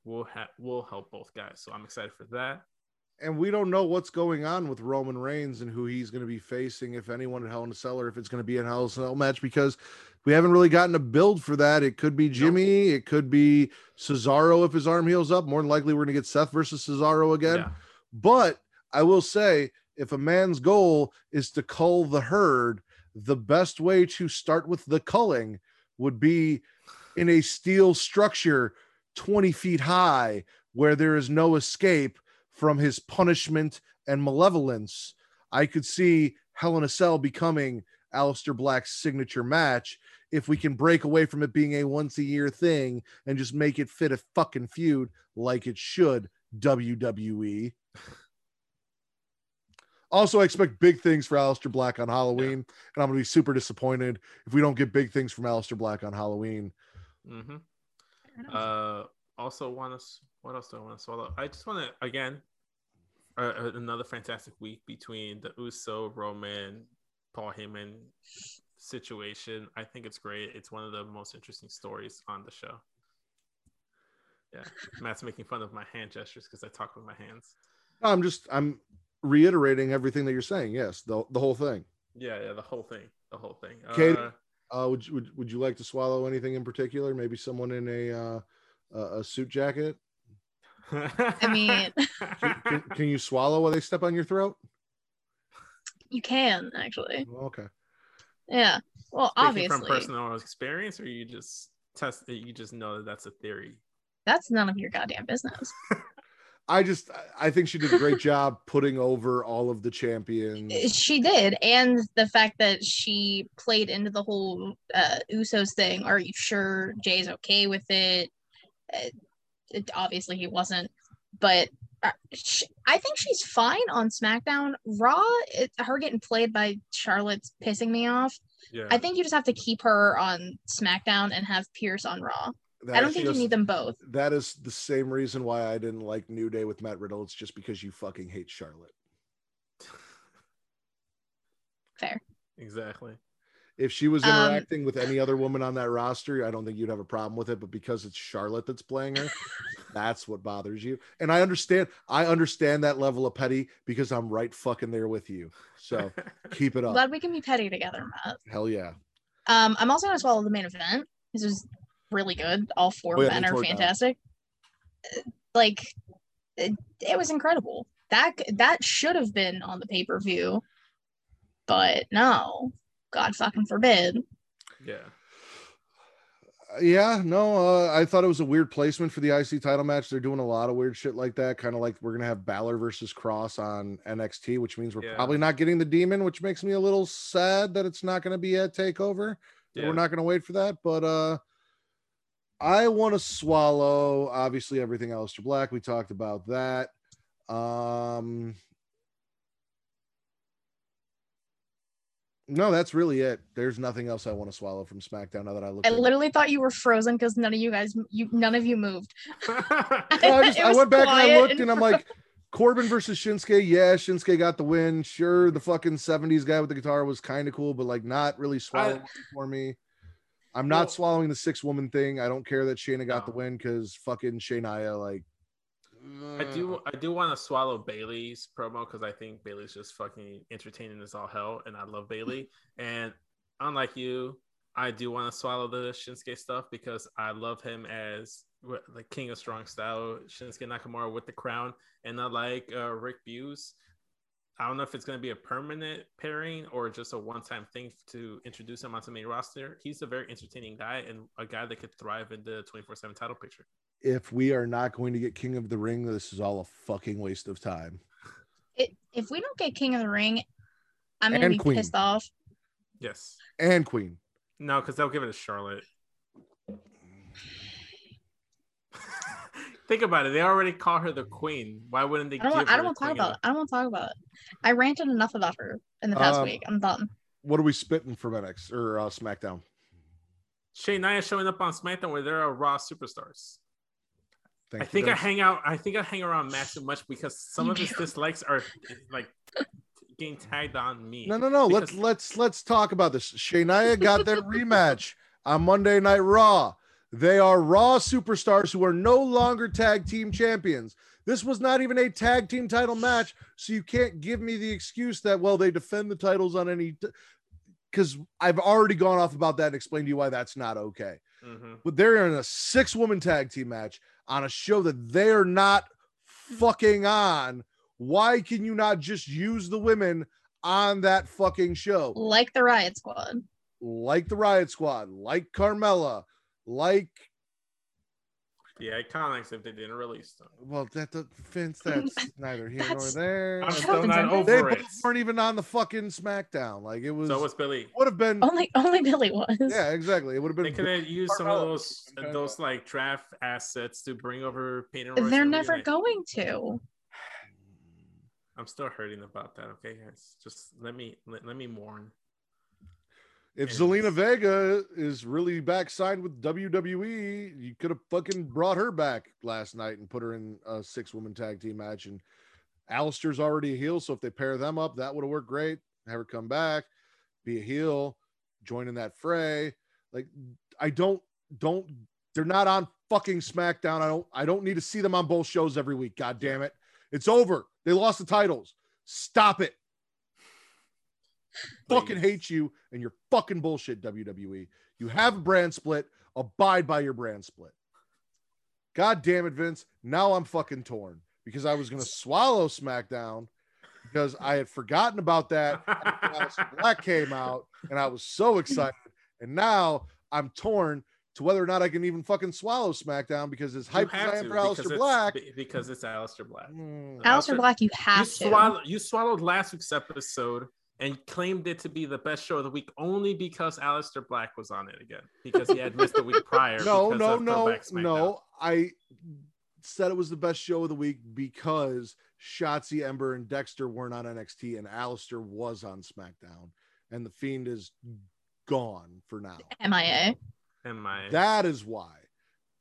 will ha- will help both guys. So I'm excited for that. And we don't know what's going on with Roman Reigns and who he's going to be facing, if anyone at Hell in a Cell, or if it's going to be a Hell in a Cell match, because we haven't really gotten a build for that. It could be Jimmy. Nope. It could be Cesaro if his arm heals up. More than likely, we're going to get Seth versus Cesaro again. Yeah. But I will say, if a man's goal is to cull the herd, the best way to start with the culling would be in a steel structure twenty feet high where there is no escape from his punishment and malevolence. I could see Hell in a Cell becoming Aleister Black's signature match if we can break away from it being a once-a-year thing and just make it fit a fucking feud like it should, W W E. Also, I expect big things for Aleister Black on Halloween, yeah. and I'm going to be super disappointed if we don't get big things from Aleister Black on Halloween. Mm-hmm. Uh, also, want to what else do I want to swallow? I just want to, again, uh, another fantastic week between the Uso, Roman, Paul Heyman situation. I think it's great. It's one of the most interesting stories on the show. Yeah, Matt's making fun of my hand gestures because I talk with my hands. No, I'm just, I'm... reiterating everything that you're saying. Yes, the the whole thing. Yeah, yeah, the whole thing, the whole thing. Katie, uh, uh, would you would, would you like to swallow anything in particular? Maybe someone in a uh, a suit jacket. I mean, can, can, can you swallow while they step on your throat? You can actually. Okay. Yeah. Well, Speaking obviously. From personal experience, or you just test it. You just know that that's a theory. That's none of your goddamn business. I just, I think she did a great job putting over all of the champions. She did. And the fact that she played into the whole uh, Usos thing. Are you sure Jay's okay with it? Uh, it obviously he wasn't. But uh, she, I think she's fine on SmackDown. Raw, it, her getting played by Charlotte's pissing me off. Yeah. I think you just have to keep her on SmackDown and have Pierce on Raw. That I don't think just, you need them both. That is the same reason why I didn't like New Day with Matt Riddle. It's just because you fucking hate Charlotte. Fair. Exactly. If she was interacting um, with any other woman on that roster, I don't think you'd have a problem with it. But because it's Charlotte that's playing her, that's what bothers you. And I understand. I understand that level of petty because I'm right fucking there with you. So keep it up. Glad we can be petty together, Matt. Hell yeah. Um, I'm also going to swallow the main event. This is really good. All four oh, yeah, men are fantastic. Down. Like it, it was incredible. That that should have been on the pay-per-view, but no. God fucking forbid. Yeah. Yeah, no, uh, I thought it was a weird placement for the I C title match. They're doing a lot of weird shit like that, kind of like we're going to have Balor versus Cross on N X T, which means we're yeah. probably not getting the Demon, which makes me a little sad that it's not going to be at TakeOver. Yeah. We're not going to wait for that, but uh I want to swallow, obviously, everything Aleister Black. We talked about that. Um, no, that's really it. There's nothing else I want to swallow from SmackDown now that I look. I literally it. thought you were frozen because none of you guys, you none of you moved. I, I, just, I went back and I looked, and, and I'm like, Corbin versus Shinsuke. Yeah, Shinsuke got the win. Sure, the fucking seventies guy with the guitar was kind of cool, but like not really swallowing I, for me. I'm not well, swallowing the six woman thing. I don't care that Shayna got no. the win because fucking Shania, like. I do I do want to swallow Bailey's promo because I think Bailey's just fucking entertaining as all hell, and I love Bailey. And unlike you, I do want to swallow the Shinsuke stuff because I love him as the king of strong style, Shinsuke Nakamura with the crown, and I like uh, Rick Buse. I don't know if it's going to be a permanent pairing or just a one-time thing to introduce him onto the main roster. He's a very entertaining guy and a guy that could thrive in the twenty-four seven title picture. If we are not going to get King of the Ring, this is all a fucking waste of time. It, if we don't get King of the Ring, I'm going to be Queen. pissed off. Yes. And Queen. No, because they'll give it to Charlotte. Think about it. They already call her the Queen. Why wouldn't they give her the Queen? I don't want to talk about it. I don't want to talk about it. I ranted enough about her in the past um, week. I'm done. What are we spitting for N X T or uh, SmackDown? Shayna showing up on SmackDown where there are Raw superstars. Thank I think guys. I hang out. I think I hang around Matt too much because some you of do. his dislikes are like getting tagged on me. No, no, no. Because... Let's let's let's talk about this. Shania got their rematch on Monday Night Raw. They are Raw superstars who are no longer tag team champions. This was not even a tag team title match, so you can't give me the excuse that well they defend the titles on any. T- Because I've already gone off about that and explained to you why that's not okay. Mm-hmm. But they're in a six-woman tag team match on a show that they're not fucking on. Why can you not just use the women on that fucking show? Like the Riot Squad. Like the Riot Squad. Like Carmella. Like... The Iconics, if they didn't release them. Well, that the Vince, that's neither here that's, nor there. I'm still not over they it. They weren't even on the fucking SmackDown. Like it was. So was Billy. Would have been only only Billy was. Yeah, exactly. It would have been. They could have used some of those okay. those like draft assets to bring over Peyton Royce. They're never United. going to. I'm still hurting about that. Okay, guys, just let me let, let me mourn. If Zelina Vega is really back signed with W W E, you could have fucking brought her back last night and put her in a six-woman tag team match. And Alistair's already a heel, so if they pair them up, that would have worked great. Have her come back, be a heel, join in that fray. Like, I don't, don't, they're not on fucking SmackDown. I don't, I don't need to see them on both shows every week. God damn it. It's over. They lost the titles. Stop it. Please. Fucking hate you and your fucking bullshit, W W E. You have a brand split. Abide by your brand split. God damn it, Vince. Now I'm fucking torn because I was going to swallow SmackDown because I had forgotten about that. Black came out and I was so excited. And now I'm torn to whether or not I can even fucking swallow SmackDown because it's hype for Aleister Black. Because it's Aleister Black. Mm. Aleister Black, you have you to. Swallow, you swallowed last week's episode and claimed it to be the best show of the week only because Aleister Black was on it again. Because he had missed the week prior. No, no, no, no. I said it was the best show of the week because Shotzi, Ember, and Dexter weren't on N X T and Aleister was on SmackDown. And The Fiend is gone for now. M I A. M I A. That is why.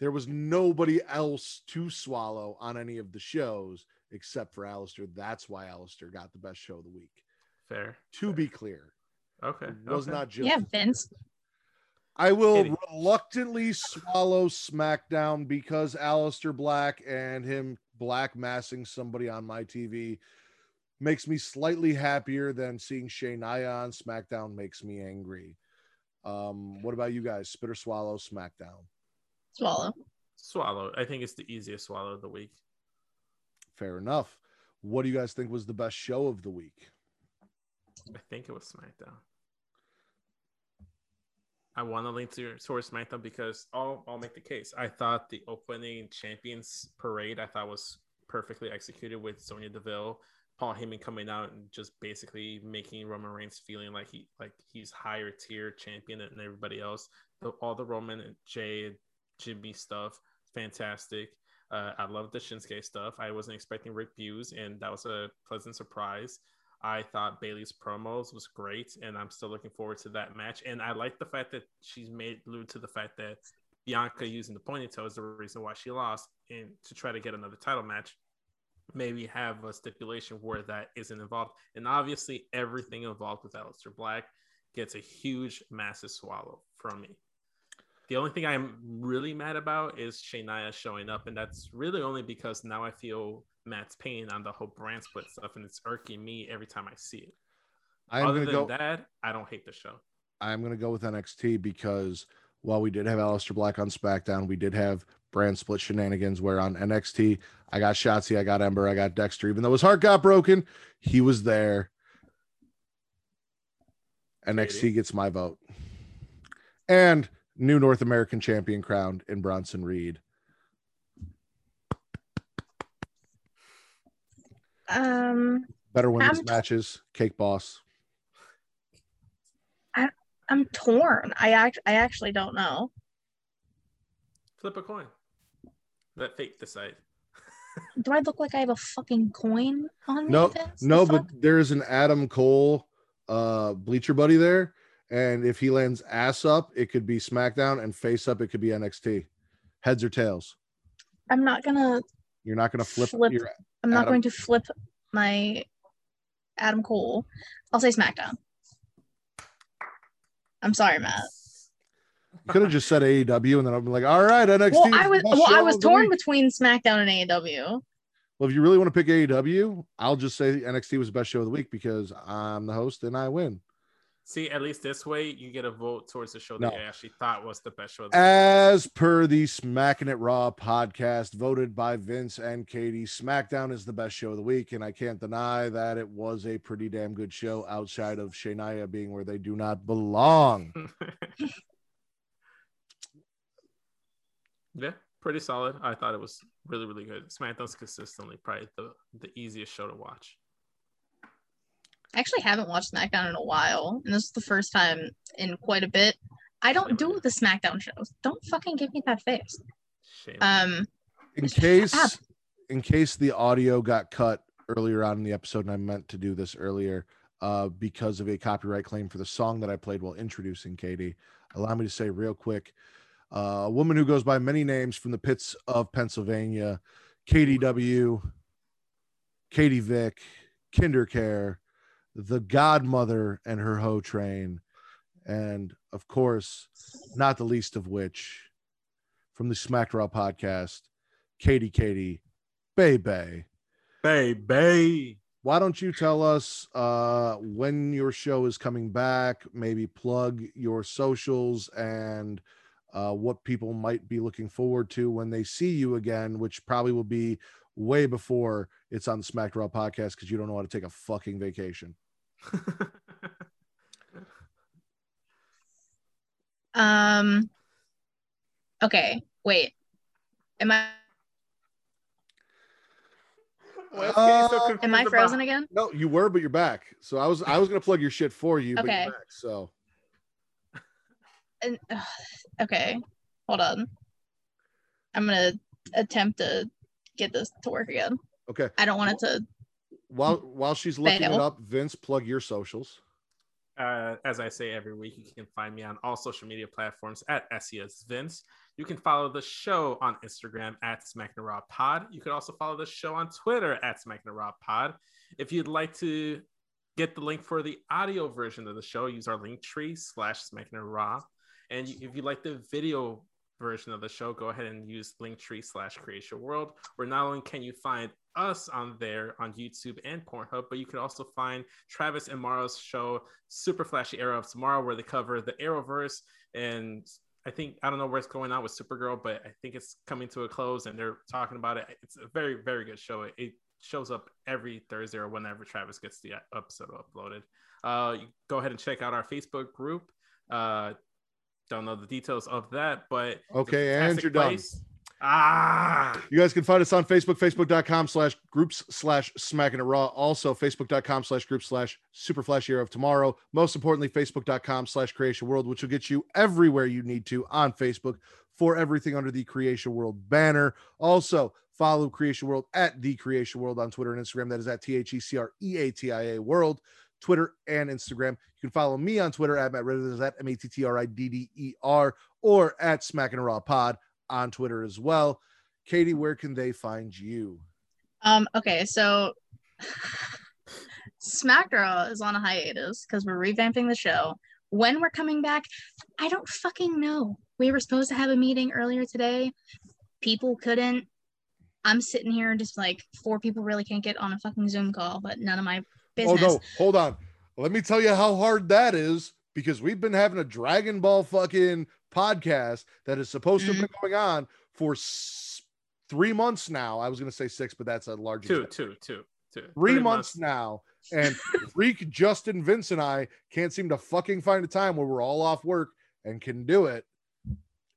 There was nobody else to swallow on any of the shows except for Aleister. That's why Aleister got the best show of the week. Fair. To Fair. be clear. Okay. It was okay. not just. Yeah, Vince. I will Idiot. reluctantly swallow SmackDown because Aleister Black and him black massing somebody on my T V makes me slightly happier than seeing Shayna on SmackDown makes me angry. Um, what about you guys? Spit or swallow SmackDown? Swallow. Swallow. I think it's the easiest swallow of the week. Fair enough. What do you guys think was the best show of the week? I think it was SmackDown. I want to link to towards SmackDown because I'll I'll make the case. I thought the opening Champions Parade I thought was perfectly executed with Sonya Deville, Paul Heyman coming out and just basically making Roman Reigns feeling like he like he's higher tier champion than everybody else. The, all the Roman and Jay Jimmy stuff. Fantastic. Uh, I love the Shinsuke stuff. I wasn't expecting Rick Buse, and that was a pleasant surprise. I thought Bayley's promos was great, and I'm still looking forward to that match. And I like the fact that she's made allude to the fact that Bianca using the ponytail is the reason why she lost, and to try to get another title match, maybe have a stipulation where that isn't involved. And obviously everything involved with Aleister Black gets a huge, massive swallow from me. The only thing I'm really mad about is Shania showing up, and that's really only because now I feel Matt's pain on the whole brand split stuff, and it's irking me every time I see it. I'm Other than go, that, I don't hate the show. I'm going to go with N X T because while we did have Aleister Black on SmackDown, we did have brand split shenanigans where on N X T, I got Shotzi, I got Ember, I got Dexter. Even though his heart got broken, he was there. N X T gets my vote. And new North American champion crowned in Bronson Reed. Um, Better women's I'm, matches, Cake Boss. I, I'm torn. I act, I actually don't know. Flip a coin. Let fate decide. Do I look like I have a fucking coin on no, me? No, no, but there is an Adam Cole uh, bleacher buddy there. And if he lands ass up, it could be SmackDown, and face up, it could be N X T. Heads or tails? I'm not gonna. You're not gonna flip. flip your I'm Adam. not going to flip my Adam Cole. I'll say SmackDown. I'm sorry, Matt. You could have just said A E W, and then I'm like, all right, N X T. Well, I was well, I was torn week. between SmackDown and A E W. Well, if you really want to pick A E W, I'll just say N X T was the best show of the week because I'm the host and I win. See, at least this way, you get a vote towards the show no. that I actually thought was the best show. Of the As week. per the Smackin' It Raw podcast, voted by Vince and Katie, SmackDown is the best show of the week, and I can't deny that it was a pretty damn good show outside of Shania being where they do not belong. Yeah, pretty solid. I thought it was really, really good. SmackDown's consistently probably the, the easiest show to watch. I actually haven't watched SmackDown in a while, and this is the first time in quite a bit. I don't do the SmackDown shows. Don't fucking give me that face. Shame. Um, in case, in case the audio got cut earlier on in the episode, and I meant to do this earlier uh, because of a copyright claim for the song that I played while introducing Katie, allow me to say real quick, uh, a woman who goes by many names from the pits of Pennsylvania, Katie W, Katie Vick, KinderCare, the Godmother and her Ho Train, and of course, not the least of which, from the Smack Raw podcast, Katie, Katie, baby, baby. Why don't you tell us uh, when your show is coming back? Maybe plug your socials and uh, what people might be looking forward to when they see you again, which probably will be way before it's on the Smack Raw podcast because you don't know how to take a fucking vacation. um okay wait am i uh, am i frozen again? No, you were, but you're back. So i was i was gonna plug your shit for you, okay, but you're back, so and, uh, okay, hold on, I'm gonna attempt to get this to work again. Okay, I don't want it to while while she's looking fail. it up. Vince, plug your socials. Uh, as I say every week, you can find me on all social media platforms at S E S Vince. You can follow the show on Instagram at Smackin' Raw Pod. You can also follow the show on Twitter at Smackin' Raw Pod. If you'd like to get the link for the audio version of the show, use our Linktree slash Smackin' Raw. And if you'd like the video version of the show, go ahead and use Linktree slash Create Your World, where not only can you find us on there on YouTube and Pornhub, but you can also find Travis and Mara's show Super Flashy Arrow of Tomorrow, where they cover the Arrowverse, and I think I don't know what's going on with Supergirl, but I think it's coming to a close and they're talking about it. It's a very, very good show. It shows up every Thursday or whenever Travis gets the episode uploaded. Uh, you go ahead and check out our Facebook group. Uh, Don't know the details of that, but okay, and you're place. done. Ah, you guys can find us on Facebook, facebook.com slash groups slash smacking it raw. Also, facebook.com slash group slash super flash year of tomorrow. Most importantly, facebook.com slash creation world, which will get you everywhere you need to on Facebook for everything under the Creation World banner. Also, follow Creation World at The Creation World on Twitter and Instagram. That is at T H E C R E A T I A World, Twitter and Instagram. You can follow me on Twitter at Matt Ridder. That is at M A T T R I D D E R, or at Smackin' Raw Pod on Twitter as well. Katie, where can they find you? Um, okay, so Smack Raw is on a hiatus because we're revamping the show. When we're coming back, I don't fucking know. We were supposed to have a meeting earlier today. People couldn't. I'm sitting here just like four people really can't get on a fucking Zoom call, but none of my business. Oh, no. Hold on. Let me tell you how hard that is, because we've been having a Dragon Ball fucking podcast that is supposed mm-hmm. to have been going on for s- three months now. I was going to say six, but that's a large two, two, two, two. Three, three months, months now. And Reek, Justin, Vince, and I can't seem to fucking find a time where we're all off work and can do it.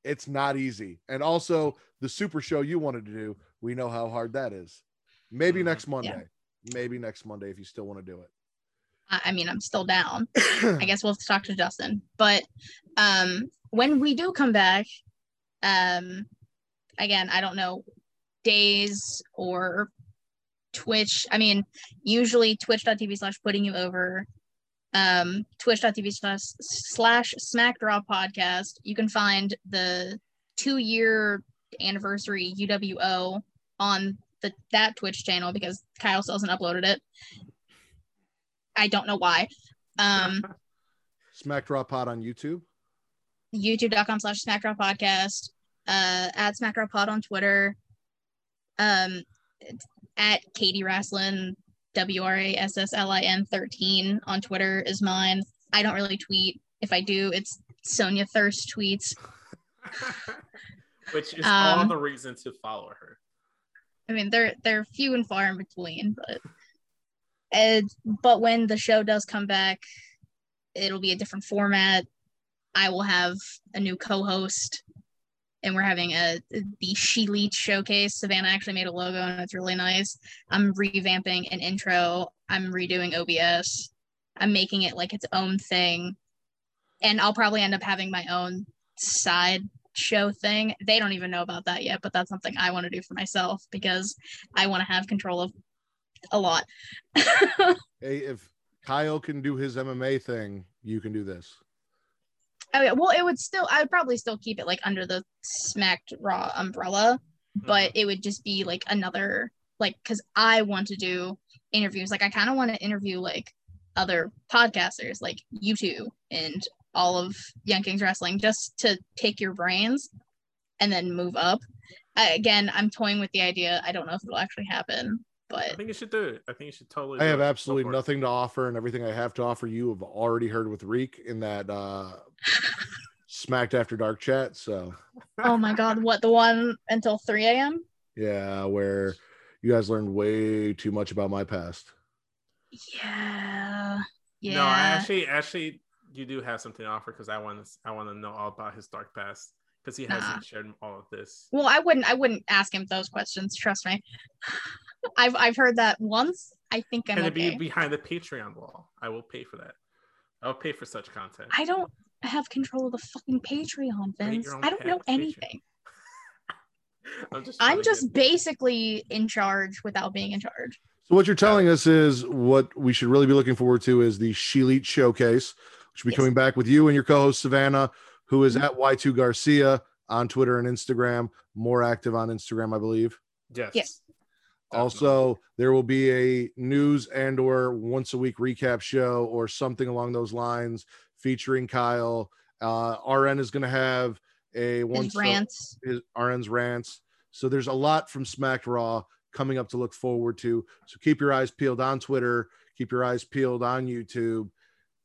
It's not easy. And also, the super show you wanted to do, we know how hard that is. Maybe next Monday. Yeah. Maybe next Monday if you still want to do it. I mean, I'm still down. I guess we'll have to talk to Justin. But um, when we do come back, um, again, I don't know, days or Twitch. I mean, usually twitch.tv slash putting you over, um, twitch.tv slash slash smack draw podcast. You can find the two-year anniversary U W O on the that Twitch channel because Kyle still hasn't uploaded it. I don't know why. Um, Smack Raw Pod on YouTube. YouTube.com slash Smack Raw Podcast. Uh, at Smack Raw Pod on Twitter. Um, at Katie Rasslin, W R A S S L I N thirteen on Twitter is mine. I don't really tweet. If I do, it's Sonia Thirst tweets. Which is um, all the reason to follow her. I mean, they're they're few and far in between, but... And, but when the show does come back, it'll be a different format. I will have a new co-host, and we're having a the She Leech showcase. Savannah actually made a logo, and it's really nice. I'm revamping an intro. I'm redoing O B S. I'm making it like its own thing, and I'll probably end up having my own side show thing. They don't even know about that yet, but that's something I want to do for myself because I want to have control of a lot. Hey, if Kyle can do his M M A thing, you can do this. Oh yeah, well, it would still, I would probably still keep it like under the Smacked Raw umbrella, but mm-hmm. it would just be like another, like, because I want to do interviews. Like, I kind of want to interview like other podcasters, like you two and all of Young Kings Wrestling, just to pick your brains and then move up. Uh, again, I'm toying with the idea. I don't know if it'll actually happen. But I think you should do it. I think you should totally do I have it. absolutely so nothing to offer, and everything I have to offer you have already heard with Reek in that uh, Smacked After Dark chat. So oh my god, what, the one until three a.m.? Yeah, where you guys learned way too much about my past. Yeah. Yeah. No, I actually actually you do have something to offer, because I want to I want to know all about his dark past, because he hasn't nah. shared all of this. Well, I wouldn't I wouldn't ask him those questions, trust me. I've I've heard that once. I think I'm Can it okay. be behind the Patreon wall? I will pay for that. I'll pay for such content. I don't have control of the fucking Patreon, Vince. I don't know anything. I'm just, I'm just basically in charge without being in charge. So what you're telling us is what we should really be looking forward to is the She-Leet Showcase, which will be yes. coming back with you and your co-host Savannah, who is mm-hmm. at Y two Garcia on Twitter and Instagram. More active on Instagram, I believe. Yes. Yes. Also, there will be a news and or once a week recap show or something along those lines featuring Kyle. Uh, R N is going to have a once his rants. A, his, R N's rants. So there's a lot from Smacked Raw coming up to look forward to. So keep your eyes peeled on Twitter. Keep your eyes peeled on YouTube.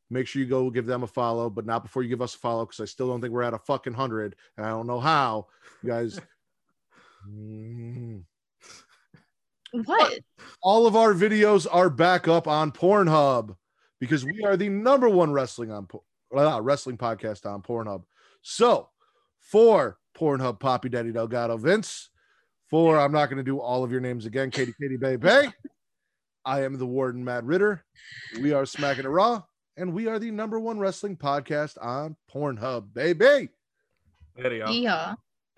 Make sure you go give them a follow, but not before you give us a follow, because I still don't think we're at a fucking hundred, and I don't know how you guys. mm. What? All of our videos are back up on Pornhub because we are the number one wrestling on uh, wrestling podcast on Pornhub. So for Pornhub Poppy, Daddy Delgado, Vince, for I'm not going to do all of your names again, Katie, Katie, Bay, Bay. I am the Warden, Matt Ridder. We are Smackin' It Raw, and we are the number one wrestling podcast on Pornhub, baby. There you go.